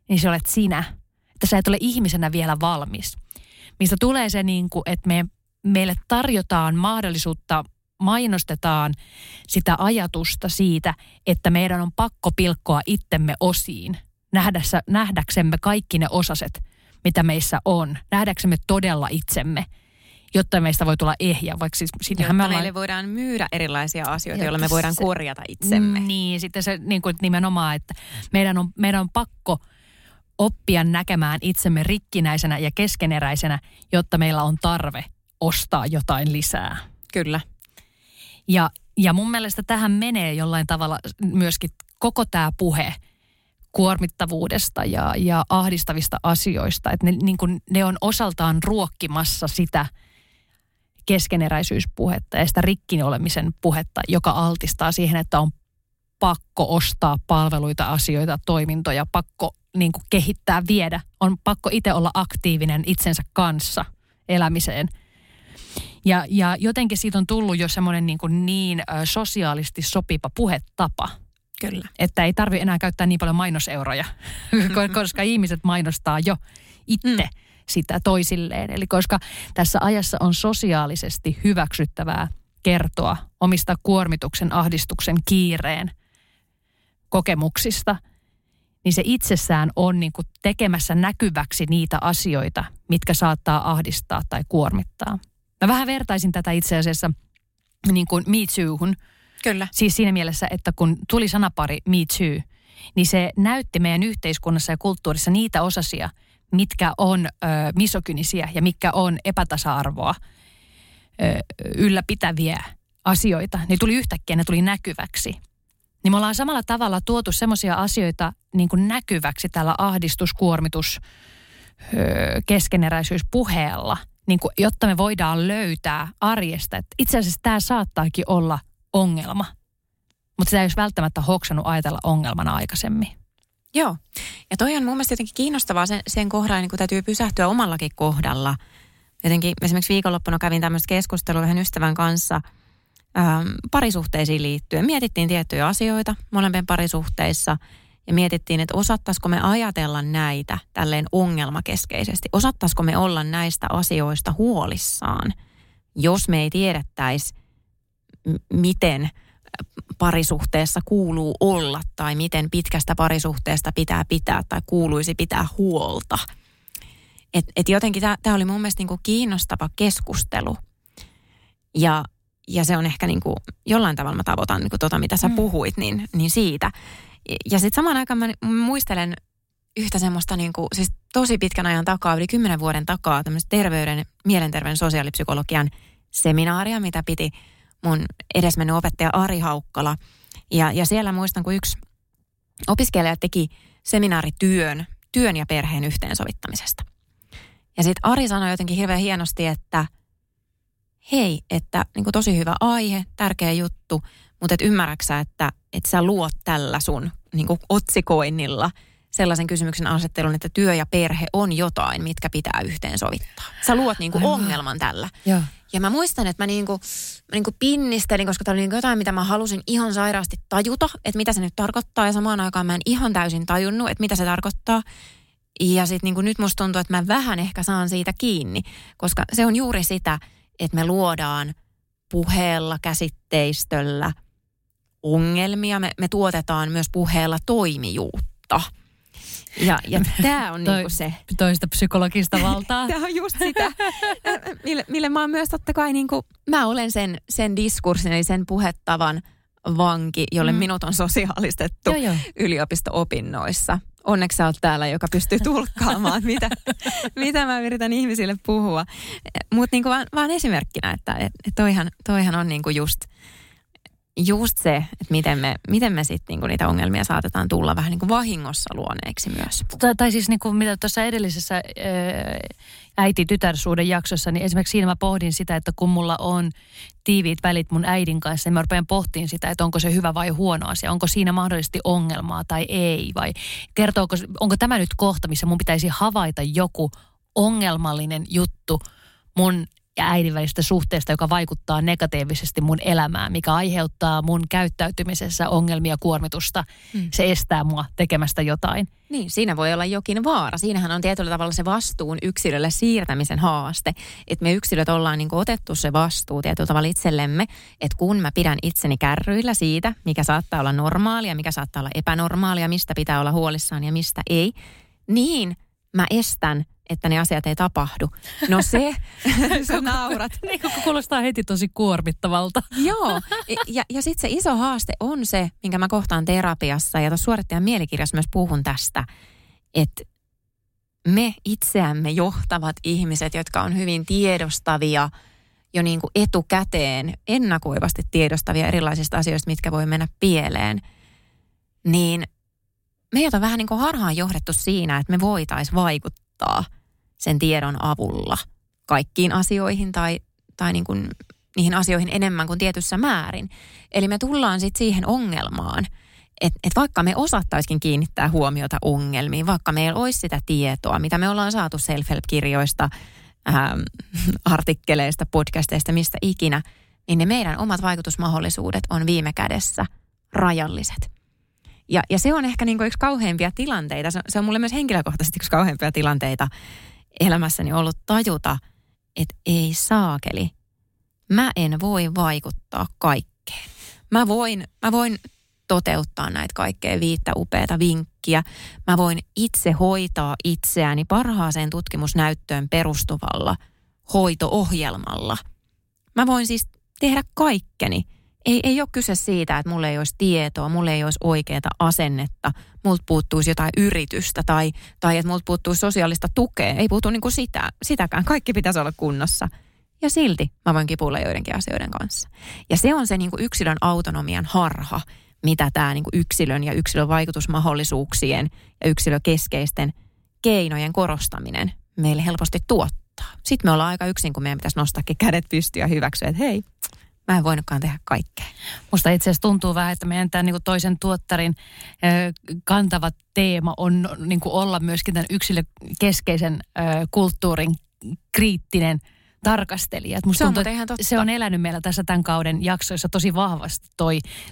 niin se olet sinä. Että sä et ole ihmisenä vielä valmis. Mistä tulee se niin kuin, että meille tarjotaan mahdollisuutta, mainostetaan sitä ajatusta siitä, että meidän on pakko pilkkoa itsemme osiin. Nähdäksemme kaikki ne osaset, mitä meissä on. Nähdäksemme todella itsemme, jotta meistä voi tulla ehjä. Vaikka siis, jotta me meille voidaan myydä erilaisia asioita, joilla me voidaan korjata itsemme. Niin, sitten se niin kuin nimenomaan, että meidän on pakko oppia näkemään itsemme rikkinäisenä ja keskeneräisenä, jotta meillä on tarve ostaa jotain lisää. Kyllä. Ja mun mielestä tähän menee jollain tavalla myöskin koko tämä puhe kuormittavuudesta ja ahdistavista asioista. Että niin kun ne on osaltaan ruokkimassa sitä keskeneräisyyspuhetta ja sitä rikkin olemisen puhetta, joka altistaa siihen, että on pakko ostaa palveluita, asioita, toimintoja, pakko niin kun kehittää, viedä. On pakko itse olla aktiivinen itsensä kanssa elämiseen. Ja jotenkin siitä on tullut jo semmoinen niin sosiaalisesti sopiva puhetapa. Kyllä. Että ei tarvitse enää käyttää niin paljon mainoseuroja, koska ihmiset mainostaa jo itse sitä toisilleen. Eli koska tässä ajassa on sosiaalisesti hyväksyttävää kertoa omista kuormituksen, ahdistuksen, kiireen kokemuksista, niin se itsessään on niin kuin tekemässä näkyväksi niitä asioita, mitkä saattaa ahdistaa tai kuormittaa. Mä vähän vertaisin tätä itse asiassa niin kuin Me Toohun. Kyllä. Siis siinä mielessä, että kun tuli sanapari Me Too, niin se näytti meidän yhteiskunnassa ja kulttuurissa niitä osasia, mitkä on misogynisiä ja mitkä on epätasa-arvoa ylläpitäviä asioita. Ne tuli yhtäkkiä, ne tuli näkyväksi. Niin me ollaan samalla tavalla tuotu semmoisia asioita niin kuin näkyväksi tällä ahdistuskuormitus keskeneräisyyspuheella. Niin kuin, jotta me voidaan löytää arjesta, että itse asiassa tämä saattaakin olla ongelma, mutta sitä ei olisi välttämättä hoksannut ajatella ongelmana aikaisemmin. Joo, ja toi on mun mielestä jotenkin kiinnostavaa sen kohdalla, niin kun täytyy pysähtyä omallakin kohdalla. Jotenkin esimerkiksi viikonloppuna kävin tämmöistä keskustelua yhden ystävän kanssa parisuhteisiin liittyen. Mietittiin tiettyjä asioita molempien parisuhteissa ja mietittiin, että osattaisiko me ajatella näitä tälleen ongelmakeskeisesti. Osattaisiko me olla näistä asioista huolissaan, jos me ei tiedettäisi, miten parisuhteessa kuuluu olla tai miten pitkästä parisuhteesta pitää pitää tai kuuluisi pitää huolta. Et jotenkin tämä oli mun mielestä niinku kiinnostava keskustelu. Ja se on ehkä niinku, jollain tavalla mä tavoitan niinku mitä sä puhuit, niin siitä. Ja sitten samaan aikaan mä muistelen yhtä semmoista niinku, siis tosi pitkän ajan takaa, yli 10 vuoden takaa tämmöistä mielenterveyden sosiaalipsykologian seminaaria, mitä piti mun edesmennyt opettaja Ari Haukkala. Ja siellä muistan, kun yksi opiskelija teki seminaarityön, työn ja perheen yhteensovittamisesta. Ja sitten Ari sanoi jotenkin hirveän hienosti, että hei, että niin kuin tosi hyvä aihe, tärkeä juttu, mutta et ymmärräksä, että sä luot tällä sun niin kuin otsikoinnilla sellaisen kysymyksen asettelun, että työ ja perhe on jotain, mitkä pitää yhteensovittaa. Sä luot niin kuin ongelman tällä. Joo. Ja mä muistan, että mä niinku pinnistelin, koska tämä oli niinku jotain, mitä mä halusin ihan sairaasti tajuta, että mitä se nyt tarkoittaa. Ja samaan aikaan mä en ihan täysin tajunnut, että mitä se tarkoittaa. Ja sitten niinku nyt musta tuntuu, että mä vähän ehkä saan siitä kiinni, koska se on juuri sitä, että me luodaan puheella, käsitteistöllä ongelmia. Me tuotetaan myös puheella toimijuutta. Ja tämä on niinku se. Toista psykologista valtaa. Tämä on just sitä, mille mä oon myös totta kai niinku, mä olen sen diskurssin, eli sen puhettavan vanki, jolle minut on sosiaalistettu yliopisto-opinnoissa. Onneksi sä oot täällä, joka pystyy tulkkaamaan, mitä mä yritän ihmisille puhua. Mutta niinku vaan esimerkkinä, että toihan on niinku just just se, että miten me sitten niinku niitä ongelmia saatetaan tulla vähän niinku vahingossa luoneeksi myös. Tai siis niinku, mitä tuossa edellisessä äiti-tytärsuuden jaksossa, niin esimerkiksi siinä mä pohdin sitä, että kun mulla on tiiviit välit mun äidin kanssa, niin mä rupean pohtimaan sitä, että onko se hyvä vai huono asia, onko siinä mahdollisesti ongelmaa tai ei, vai kertooko, onko tämä nyt kohta, missä mun pitäisi havaita joku ongelmallinen juttu mun ja äidin välistä suhteesta, joka vaikuttaa negatiivisesti mun elämään, mikä aiheuttaa mun käyttäytymisessä ongelmia, kuormitusta. Mm. Se estää mua tekemästä jotain. Niin, siinä voi olla jokin vaara. Siinähän on tietyllä tavalla se vastuun yksilölle siirtämisen haaste. Että me yksilöt ollaan niinku otettu se vastuu tietyllä tavalla itsellemme, että kun mä pidän itseni kärryillä siitä, mikä saattaa olla normaalia, mikä saattaa olla epänormaalia, mistä pitää olla huolissaan ja mistä ei, niin mä estän, että ne asiat ei tapahdu. No se, sä naurat. Niin, kuulostaa heti tosi kuormittavalta. Joo, ja sitten se iso haaste on se, minkä mä kohtaan terapiassa, ja tuossa suorittajan mielikirjassa myös puhun tästä, että me itseämme johtavat ihmiset, jotka on hyvin tiedostavia, jo niin kuin etukäteen, ennakoivasti tiedostavia erilaisista asioista, mitkä voi mennä pieleen, niin meidät on vähän niin kuin harhaan johdettu siinä, että me voitaisiin vaikuttaa sen tiedon avulla kaikkiin asioihin tai niin kuin niihin asioihin enemmän kuin tietyssä määrin. Eli me tullaan sitten siihen ongelmaan, että vaikka me osattaisikin kiinnittää huomiota ongelmiin, vaikka meillä olisi sitä tietoa, mitä me ollaan saatu self-help-kirjoista, artikkeleista, podcasteista, mistä ikinä, niin ne meidän omat vaikutusmahdollisuudet on viime kädessä rajalliset. Ja se on ehkä niin kuin yksi kauheimpia tilanteita, se on mulle myös henkilökohtaisesti yksi kauheimpia tilanteita elämässäni ollut tajuta, että ei saakeli. Mä en voi vaikuttaa kaikkeen. Mä voin toteuttaa näitä kaikkea 5 upeata vinkkiä. Mä voin itse hoitaa itseäni parhaaseen tutkimusnäyttöön perustuvalla hoito-ohjelmalla. Mä voin siis tehdä kaikkeni. Ei ole kyse siitä, että mulla ei olisi tietoa, mulla ei olisi oikeaa asennetta, multa puuttuisi jotain yritystä tai että multa puuttuisi sosiaalista tukea. Ei puutu niinku sitäkään. Kaikki pitäisi olla kunnossa. Ja silti mä voin kipuilla joidenkin asioiden kanssa. Ja se on se niinku yksilön autonomian harha, mitä tämä niinku yksilön ja yksilön vaikutusmahdollisuuksien ja yksilökeskeisten keinojen korostaminen meille helposti tuottaa. Sitten me ollaan aika yksin, kun meidän pitäisi nostaakin kädet pystyyn ja hyväksyä, että hei, mä en voinutkaan tehdä kaikkea. Musta itse asiassa tuntuu vähän, että meidän tämän niin toisen tuottarin kantava teema on niin olla myöskin tämän yksilökeskeisen kulttuurin kriittinen tarkastelija. Musta tuntuu, se on elänyt meillä tässä tämän kauden jaksoissa tosi vahvasti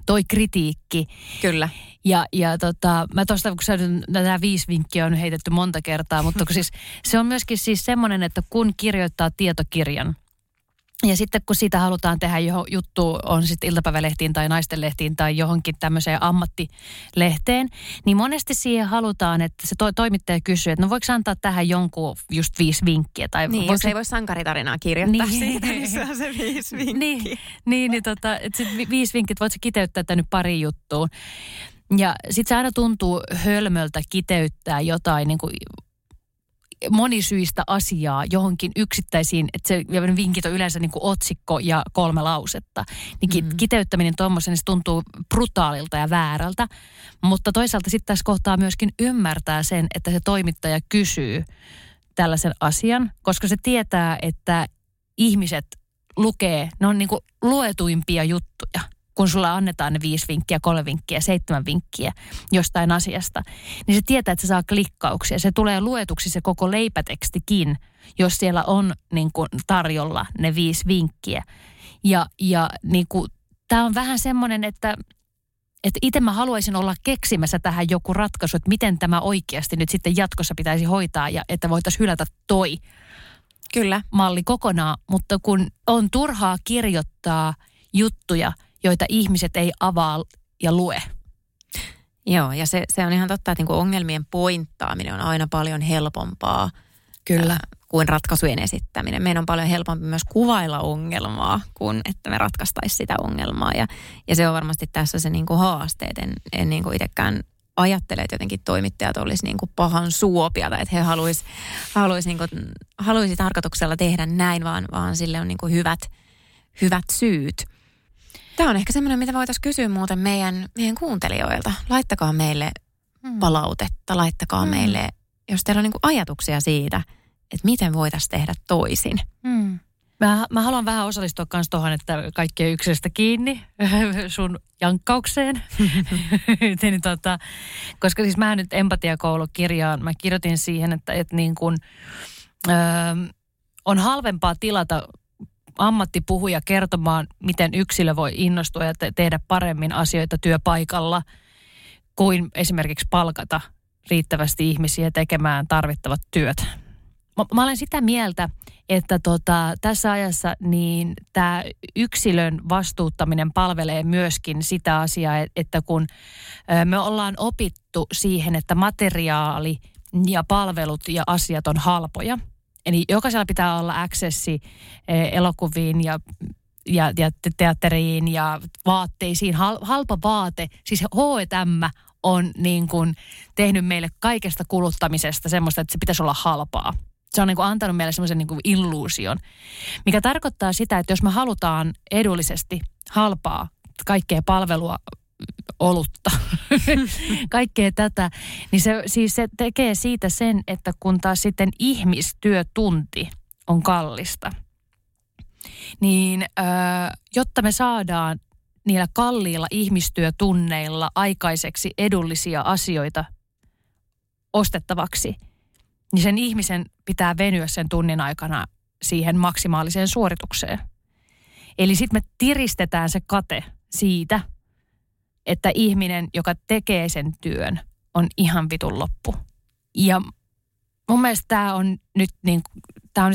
toi kritiikki. Kyllä. Ja mä tuosta, kun nämä 5 vinkkiä on heitetty monta kertaa, mutta siis, se on myöskin siis semmoinen, että kun kirjoittaa tietokirjan, ja sitten kun siitä halutaan tehdä juttu, on sitten iltapäivälehtiin tai naistenlehtiin tai johonkin tämmöiseen ammattilehteen, niin monesti siihen halutaan, että se toimittaja kysyy, että no voiko antaa tähän jonkun just 5 vinkkiä? Tai niin, jos ei voi sankaritarinaa kirjoittaa siitä, niin se on se 5 vinkkiä. Että sitten 5 vinkkiä, voit sä kiteyttää tänne pari juttuun. Ja sitten se aina tuntuu hölmöltä kiteyttää jotain niin kuin monisyistä asiaa johonkin yksittäisiin, että se vinkit on yleensä niin kuin otsikko ja 3 lausetta. Niin kiteyttäminen tuommoisen, niin se tuntuu brutaalilta ja väärältä, mutta toisaalta sitten tässä kohtaa myöskin ymmärtää sen, että se toimittaja kysyy tällaisen asian, koska se tietää, että ihmiset lukee, ne on niin kuin luetuimpia juttuja, kun sulla annetaan ne 5 vinkkiä, 3 vinkkiä, 7 vinkkiä jostain asiasta, niin se tietää, että se saa klikkauksia. Se tulee luetuksi se koko leipätekstikin, jos siellä on niin kuin tarjolla ne 5 vinkkiä. Ja niin kuin, tämä on vähän semmoinen, että itse mä haluaisin olla keksimässä tähän joku ratkaisu, että miten tämä oikeasti nyt sitten jatkossa pitäisi hoitaa ja että voitaisiin hylätä toi Kyllä. malli kokonaan. Mutta kun on turhaa kirjoittaa juttuja, joita ihmiset ei avaa ja lue. Joo, ja se on ihan totta, että niin kuin ongelmien pointtaaminen on aina paljon helpompaa Kyllä. Kuin ratkaisujen esittäminen. Meidän on paljon helpompi myös kuvailla ongelmaa, kuin että me ratkaistaisiin sitä ongelmaa. Ja se on varmasti tässä se niin kuin haaste, että en niin kuin itsekään ajattele, että jotenkin toimittajat olisivat niin kuin pahan suopia, tai että he haluaisivat tarkoituksella tehdä näin, vaan sille on niin kuin hyvät syyt. Tämä on ehkä semmoinen, mitä voitaisiin kysyä muuten meidän kuuntelijoilta. Laittakaa meille palautetta, laittakaa meille, jos teillä on niin kuin ajatuksia siitä, että miten voitaisiin tehdä toisin. Mm. Mä haluan vähän osallistua myös tuohon, että kaikki ei yksilöstä kiinni sun jankkaukseen. Niin, koska siis mä nyt empatiakoulukirjaan, mä kirjoitin siihen, että niin kun, on halvempaa tilata ammattipuhuja kertomaan, miten yksilö voi innostua ja tehdä paremmin asioita työpaikalla, kuin esimerkiksi palkata riittävästi ihmisiä tekemään tarvittavat työt. Mä olen sitä mieltä, että tässä ajassa niin tämä yksilön vastuuttaminen palvelee myöskin sitä asiaa, että kun me ollaan opittu siihen, että materiaali ja palvelut ja asiat on halpoja. Eli jokaisella pitää olla accessi elokuviin ja teatteriin ja vaatteisiin. Halpa vaate, siis H&M on niin kuin tehnyt meille kaikesta kuluttamisesta semmoista, että se pitäisi olla halpaa. Se on niin kuin antanut meille semmoisen niin kuin illuusion, mikä tarkoittaa sitä, että jos me halutaan edullisesti halpaa kaikkea palvelua, olutta, kaikkea tätä, niin se tekee siitä sen, että kun taas sitten ihmistyötunti on kallista, niin jotta me saadaan niillä kalliilla ihmistyötunneilla aikaiseksi edullisia asioita ostettavaksi, niin sen ihmisen pitää venyä sen tunnin aikana siihen maksimaaliseen suoritukseen. Eli sitten me tiristetään se kate siitä, että ihminen, joka tekee sen työn, on ihan vitun loppu. Ja mun mielestä tämä on nyt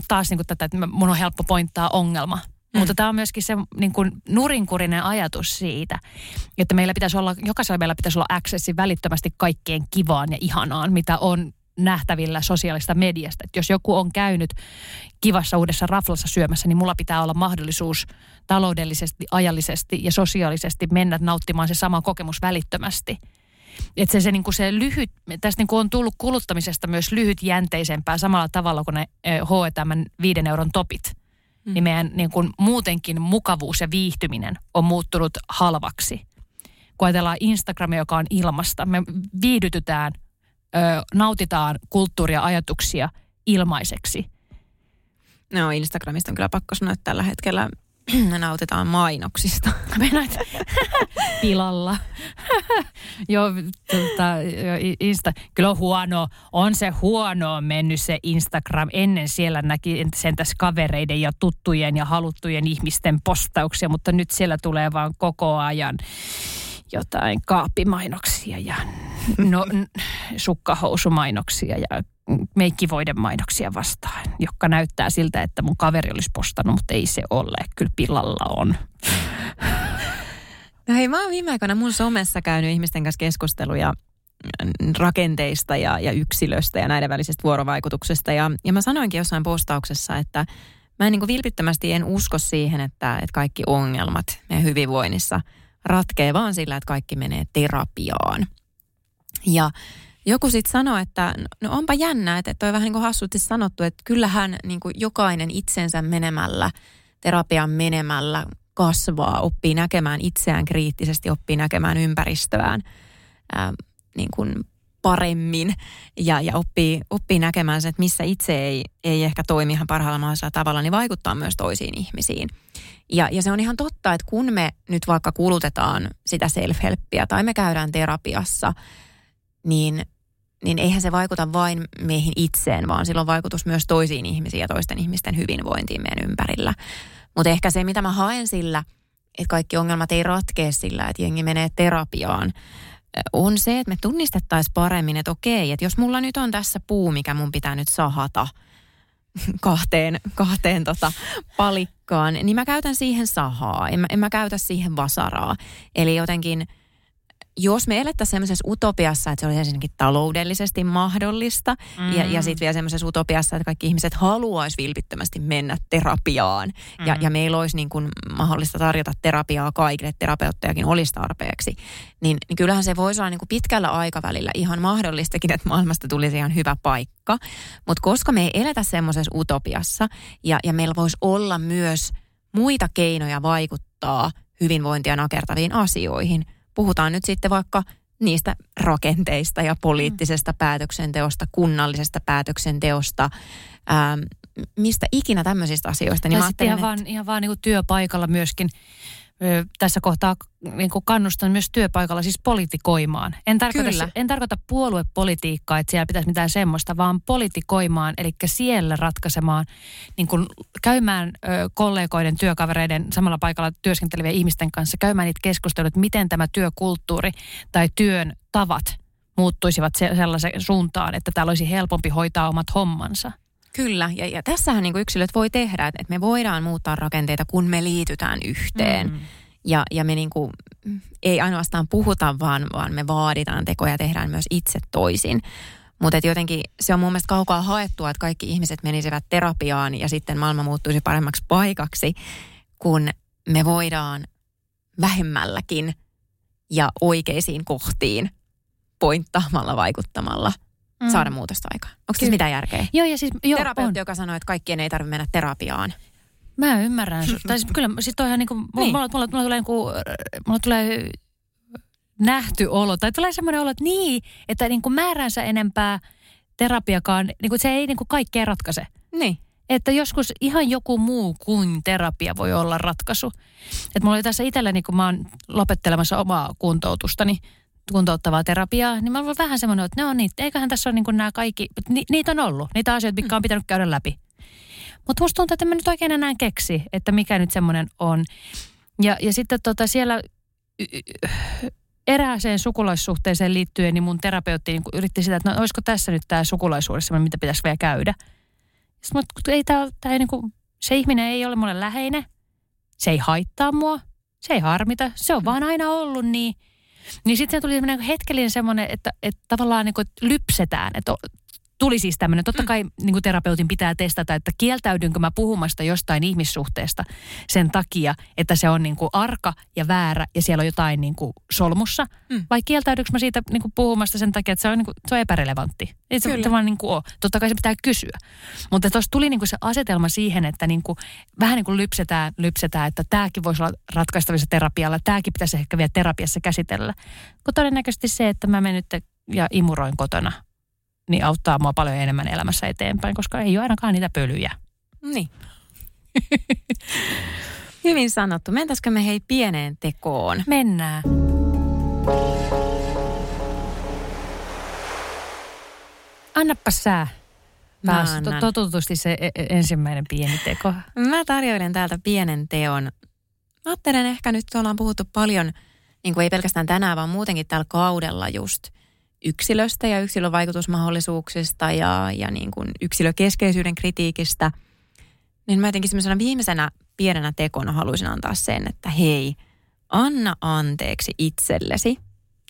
taas tätä, että mun on helppo pointtaa ongelma. Mutta tämä on myöskin se niin kuin nurinkurinen ajatus siitä, että jokaisella meillä pitäisi olla accessi välittömästi kaikkeen kivaan ja ihanaan, mitä on nähtävillä sosiaalista mediasta. Et jos joku on käynyt kivassa uudessa raflassa syömässä, niin mulla pitää olla mahdollisuus taloudellisesti, ajallisesti ja sosiaalisesti mennä nauttimaan se sama kokemus välittömästi. Että se lyhyt, tästä niin kuin on tullut kuluttamisesta myös lyhytjänteisempää samalla tavalla kuin ne H&M 5 euron topit. Niin meidän niin kuin muutenkin mukavuus ja viihtyminen on muuttunut halvaksi. Kun ajatellaan Instagramia, joka on ilmasta, me viihdytytään, nautitaan kulttuuria, ajatuksia ilmaiseksi. No, Instagramista on kyllä pakko sanoa, että tällä hetkellä me nautitaan mainoksista. Pilalla. Joo, kyllä on huono. On se huono mennyt se Instagram. Ennen siellä näki sentäs kavereiden ja tuttujen ja haluttujen ihmisten postauksia, mutta nyt siellä tulee vaan koko ajan jotain kaappimainoksia ja sukkahousumainoksia ja meikkivoiden mainoksia vastaan, jotka näyttää siltä, että mun kaveri olisi postannut, mutta ei se ole. Kyllä pilalla on. No hei, mä oon viime aikoina mun somessa käynyt ihmisten kanssa keskusteluja rakenteista ja yksilöstä ja näiden välisestä vuorovaikutuksesta. Ja mä sanoinkin jossain postauksessa, että mä niin kuin vilpittömästi en usko siihen, että kaikki ongelmat meidän hyvinvoinnissa ratkee vaan sillä, että kaikki menee terapiaan. Ja joku sitten sanoi, että no onpa jännää, että toi vähän niin kuin hassusti sanottu, että kyllähän niin kuin jokainen itsensä menemällä, terapian menemällä kasvaa, oppii näkemään itseään kriittisesti, oppii näkemään ympäristöään niin kuin paremmin ja oppii näkemään sen, että missä itse ei ehkä toimi ihan parhaalla mahdollisella tavalla, niin vaikuttaa myös toisiin ihmisiin. Ja se on ihan totta, että kun me nyt vaikka kulutetaan sitä self-helppiä tai me käydään terapiassa, niin eihän se vaikuta vain meihin itseen, vaan sillä on vaikutus myös toisiin ihmisiin ja toisten ihmisten hyvinvointiin meidän ympärillä. Mutta ehkä se, mitä mä haen sillä, että kaikki ongelmat ei ratkea sillä, että jengi menee terapiaan, on se, että me tunnistettaisiin paremmin, että okei, että jos mulla nyt on tässä puu, mikä mun pitää nyt sahata kahteen palikkaan, niin mä käytän siihen sahaa, en mä käytä siihen vasaraa. Eli jotenkin, jos me elettäisiin semmoisessa utopiassa, että se olisi ensinnäkin taloudellisesti mahdollista, ja sitten vielä semmoisessa utopiassa, että kaikki ihmiset haluaisi vilpittömästi mennä terapiaan, ja meillä olisi niin kuin mahdollista tarjota terapiaa kaikille, terapeuttejakin olisi tarpeeksi, niin kyllähän se voisi olla niin kuin pitkällä aikavälillä ihan mahdollistakin, että maailmasta tulisi ihan hyvä paikka, mutta koska me ei eletä semmoisessa utopiassa, ja meillä voisi olla myös muita keinoja vaikuttaa hyvinvointia nakertaviin asioihin. Puhutaan nyt sitten vaikka niistä rakenteista ja poliittisesta päätöksenteosta, kunnallisesta päätöksenteosta, mistä ikinä tämmöisistä asioista. Niin sitten ihan vaan niin kuin työpaikalla myöskin. Tässä kohtaa niin kuin kannustan myös työpaikalla siis politikoimaan. En tarkoita puoluepolitiikkaa, että siellä pitäisi mitään semmoista, vaan politikoimaan, eli siellä ratkaisemaan, niin kuin käymään kollegoiden, työkavereiden, samalla paikalla työskentelevien ihmisten kanssa, käymään niitä keskusteluja, että miten tämä työkulttuuri tai työn tavat muuttuisivat sellaiseen suuntaan, että täällä olisi helpompi hoitaa omat hommansa. Kyllä, ja tässähän niin kuin yksilöt voi tehdä, että me voidaan muuttaa rakenteita, kun me liitytään yhteen. Mm-hmm. Ja me niin kuin, ei ainoastaan puhuta, vaan me vaaditaan tekoja ja tehdään myös itse toisin. Mutta jotenkin se on mun mielestä kaukaa haettua, että kaikki ihmiset menisivät terapiaan ja sitten maailma muuttuisi paremmaksi paikaksi, kun me voidaan vähemmälläkin ja oikeisiin kohtiin pointtaamalla, vaikuttamalla saada muutosta aikaan. Onko siis mitään järkeä? Joo, ja siis, terapeutti, joka sanoo, että kaikkien ei tarvitse mennä terapiaan. Mä ymmärrän. Tai siis kyllä, siis toihan niin kuin, mulla tulee nähty olo, tai tulee semmoinen olo, että niin, että niin kuin määränsä enempää terapiakaan, niin kuin se ei niin kuin kaikkea ratkaise. Niin. Että joskus ihan joku muu kuin terapia voi olla ratkaisu. Että mulla oli tässä itselläni, kun mä oon lopettelemassa omaa kuntoutustani, kuntouttavaa terapiaa, niin mä olen vähän semmoinen, että ne on niitä, eiköhän tässä ole niin kuin nämä kaikki, niitä on ollut, niitä asioita, mitkä on pitänyt käydä läpi. Mutta musta tuntuu, että mä nyt oikein enää keksi, että mikä nyt semmoinen on. Ja sitten siellä erääseen sukulaissuhteeseen liittyen, niin mun terapeutti niin yritti sitä, että no olisiko tässä nyt tämä sukulaisuudessa semmoinen, mitä pitäisi vielä käydä. Mutta niin se ihminen ei ole mulle läheinen, se ei haittaa mua, se ei harmita, se on vaan aina ollut niin. Niin sitten tuli semmoinen hetkellinen semmoinen, että tavallaan niin kuin lypsetään. Että tuli siis tämmöinen, totta kai niin kuin terapeutin pitää testata, että kieltäydynkö mä puhumasta jostain ihmissuhteesta sen takia, että se on niin kuin arka ja väärä ja siellä on jotain niin kuin solmussa. Vai kieltäydynkö mä siitä niin kuin puhumasta sen takia, että se on, niin kuin, se on epärelevantti. Ei se vaan niin kuin ole. Totta kai se pitää kysyä. Mutta tuossa tuli niin kuin se asetelma siihen, että niin kuin, vähän niin kuin lypsetään, että tämäkin voisi olla ratkaistavissa terapialla. Tämäkin pitäisi ehkä vielä terapiassa käsitellä. Kun todennäköisesti se, että mä menen nyt ja imuroin kotona, niin auttaa mua paljon enemmän elämässä eteenpäin, koska ei ole ainakaan niitä pölyjä. Niin. Hyvin sanottu. Mentäisikö me hei pieneen tekoon? Mennään. Annappa sä. Taas totutusti se ensimmäinen pieni teko. Mä tarjoilen täältä pienen teon. Mä ajattelen ehkä nyt, ollaan puhuttu paljon, niin kuin ei pelkästään tänään, vaan muutenkin tällä kaudella just yksilöstä ja yksilön vaikutusmahdollisuuksista ja niin kuin yksilökeskeisyyden kritiikistä, niin mä jotenkin semmoisena viimeisenä pienenä tekona haluaisin antaa sen, että hei, anna anteeksi itsellesi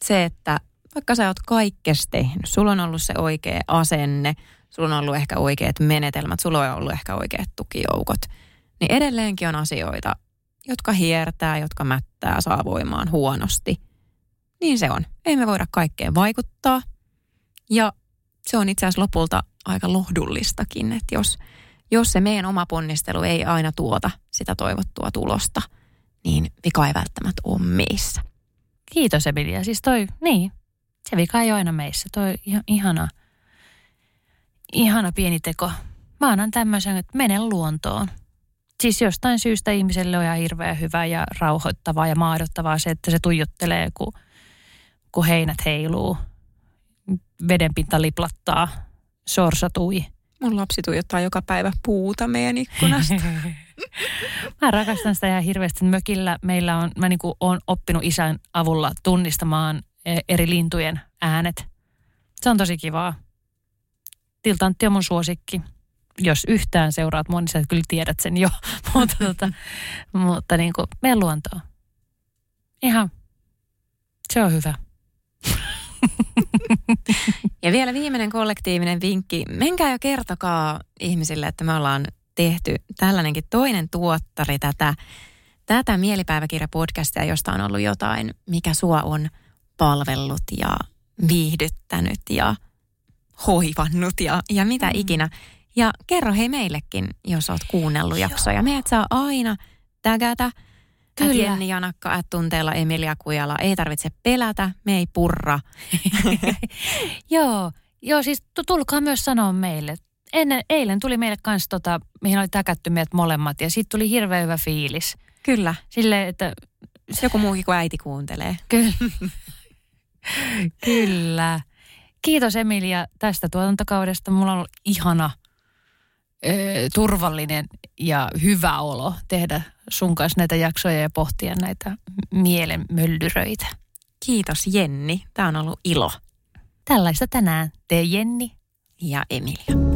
se, että vaikka sä oot kaikkes tehnyt, sulla on ollut se oikea asenne, sulla on ollut ehkä oikeat menetelmät, sulla on ollut ehkä oikeat tukijoukot, niin edelleenkin on asioita, jotka hiertää, jotka mättää, saa voimaan huonosti. Niin se on. Ei me voida kaikkeen vaikuttaa. Ja se on itse asiassa lopulta aika lohdullistakin, että jos se meidän oma ponnistelu ei aina tuota sitä toivottua tulosta, niin vika ei välttämättä ole meissä. Kiitos Emilia. Siis se vika ei ole aina meissä. Toi ihana pieni teko. Mä annan tämmöisen, että mene luontoon. Siis jostain syystä ihmiselle on ihan hirveän hyvä ja rauhoittavaa ja maadottavaa se, että se tuijottelee, kun heinät heiluu, vedenpinta liplattaa, sorsa tui. Mun lapsi tuijottaa joka päivä puuta meidän ikkunasta. Mä rakastan sitä ihan hirveästi. Mökillä meillä on, mä niin kuin olen oppinut isän avulla tunnistamaan eri lintujen äänet. Se on tosi kivaa. Tiltantti on mun suosikki. Jos yhtään seuraat mua, niin sä kyllä tiedät sen jo. Mutta niin kuin meidän luontoon. Ihan, se on hyvä. Ja vielä viimeinen kollektiivinen vinkki. Menkää ja kertokaa ihmisille, että me ollaan tehty tällainenkin toinen tuottari tätä mielipäiväkirjapodcastia, josta on ollut jotain, mikä sua on palvellut ja viihdyttänyt ja hoivannut ja mitä ikinä. Ja kerro hei meillekin, jos oot kuunnellut jaksoja. Meidät saa aina tägätä Kyllä. Jenni Janakka, @tunteella Emilia Kujala. Ei tarvitse pelätä, me ei purra. Joo, siis tulkaa myös sanoa meille. Eilen tuli meille kanssa, mihin oli täkätty meidät molemmat, ja siitä tuli hirveän hyvä fiilis. Kyllä. Silleen, että... Joku muukin kuin äiti kuuntelee. Kyllä. Kyllä. Kiitos Emilia tästä tuotantokaudesta. Mulla on ollut ihana, turvallinen ja hyvä olo tehdä sun kanssa näitä jaksoja ja pohtia näitä mielen möllyröitä. Kiitos Jenni. Tämä on ollut ilo. Tällaista tänään te Jenni ja Emilia.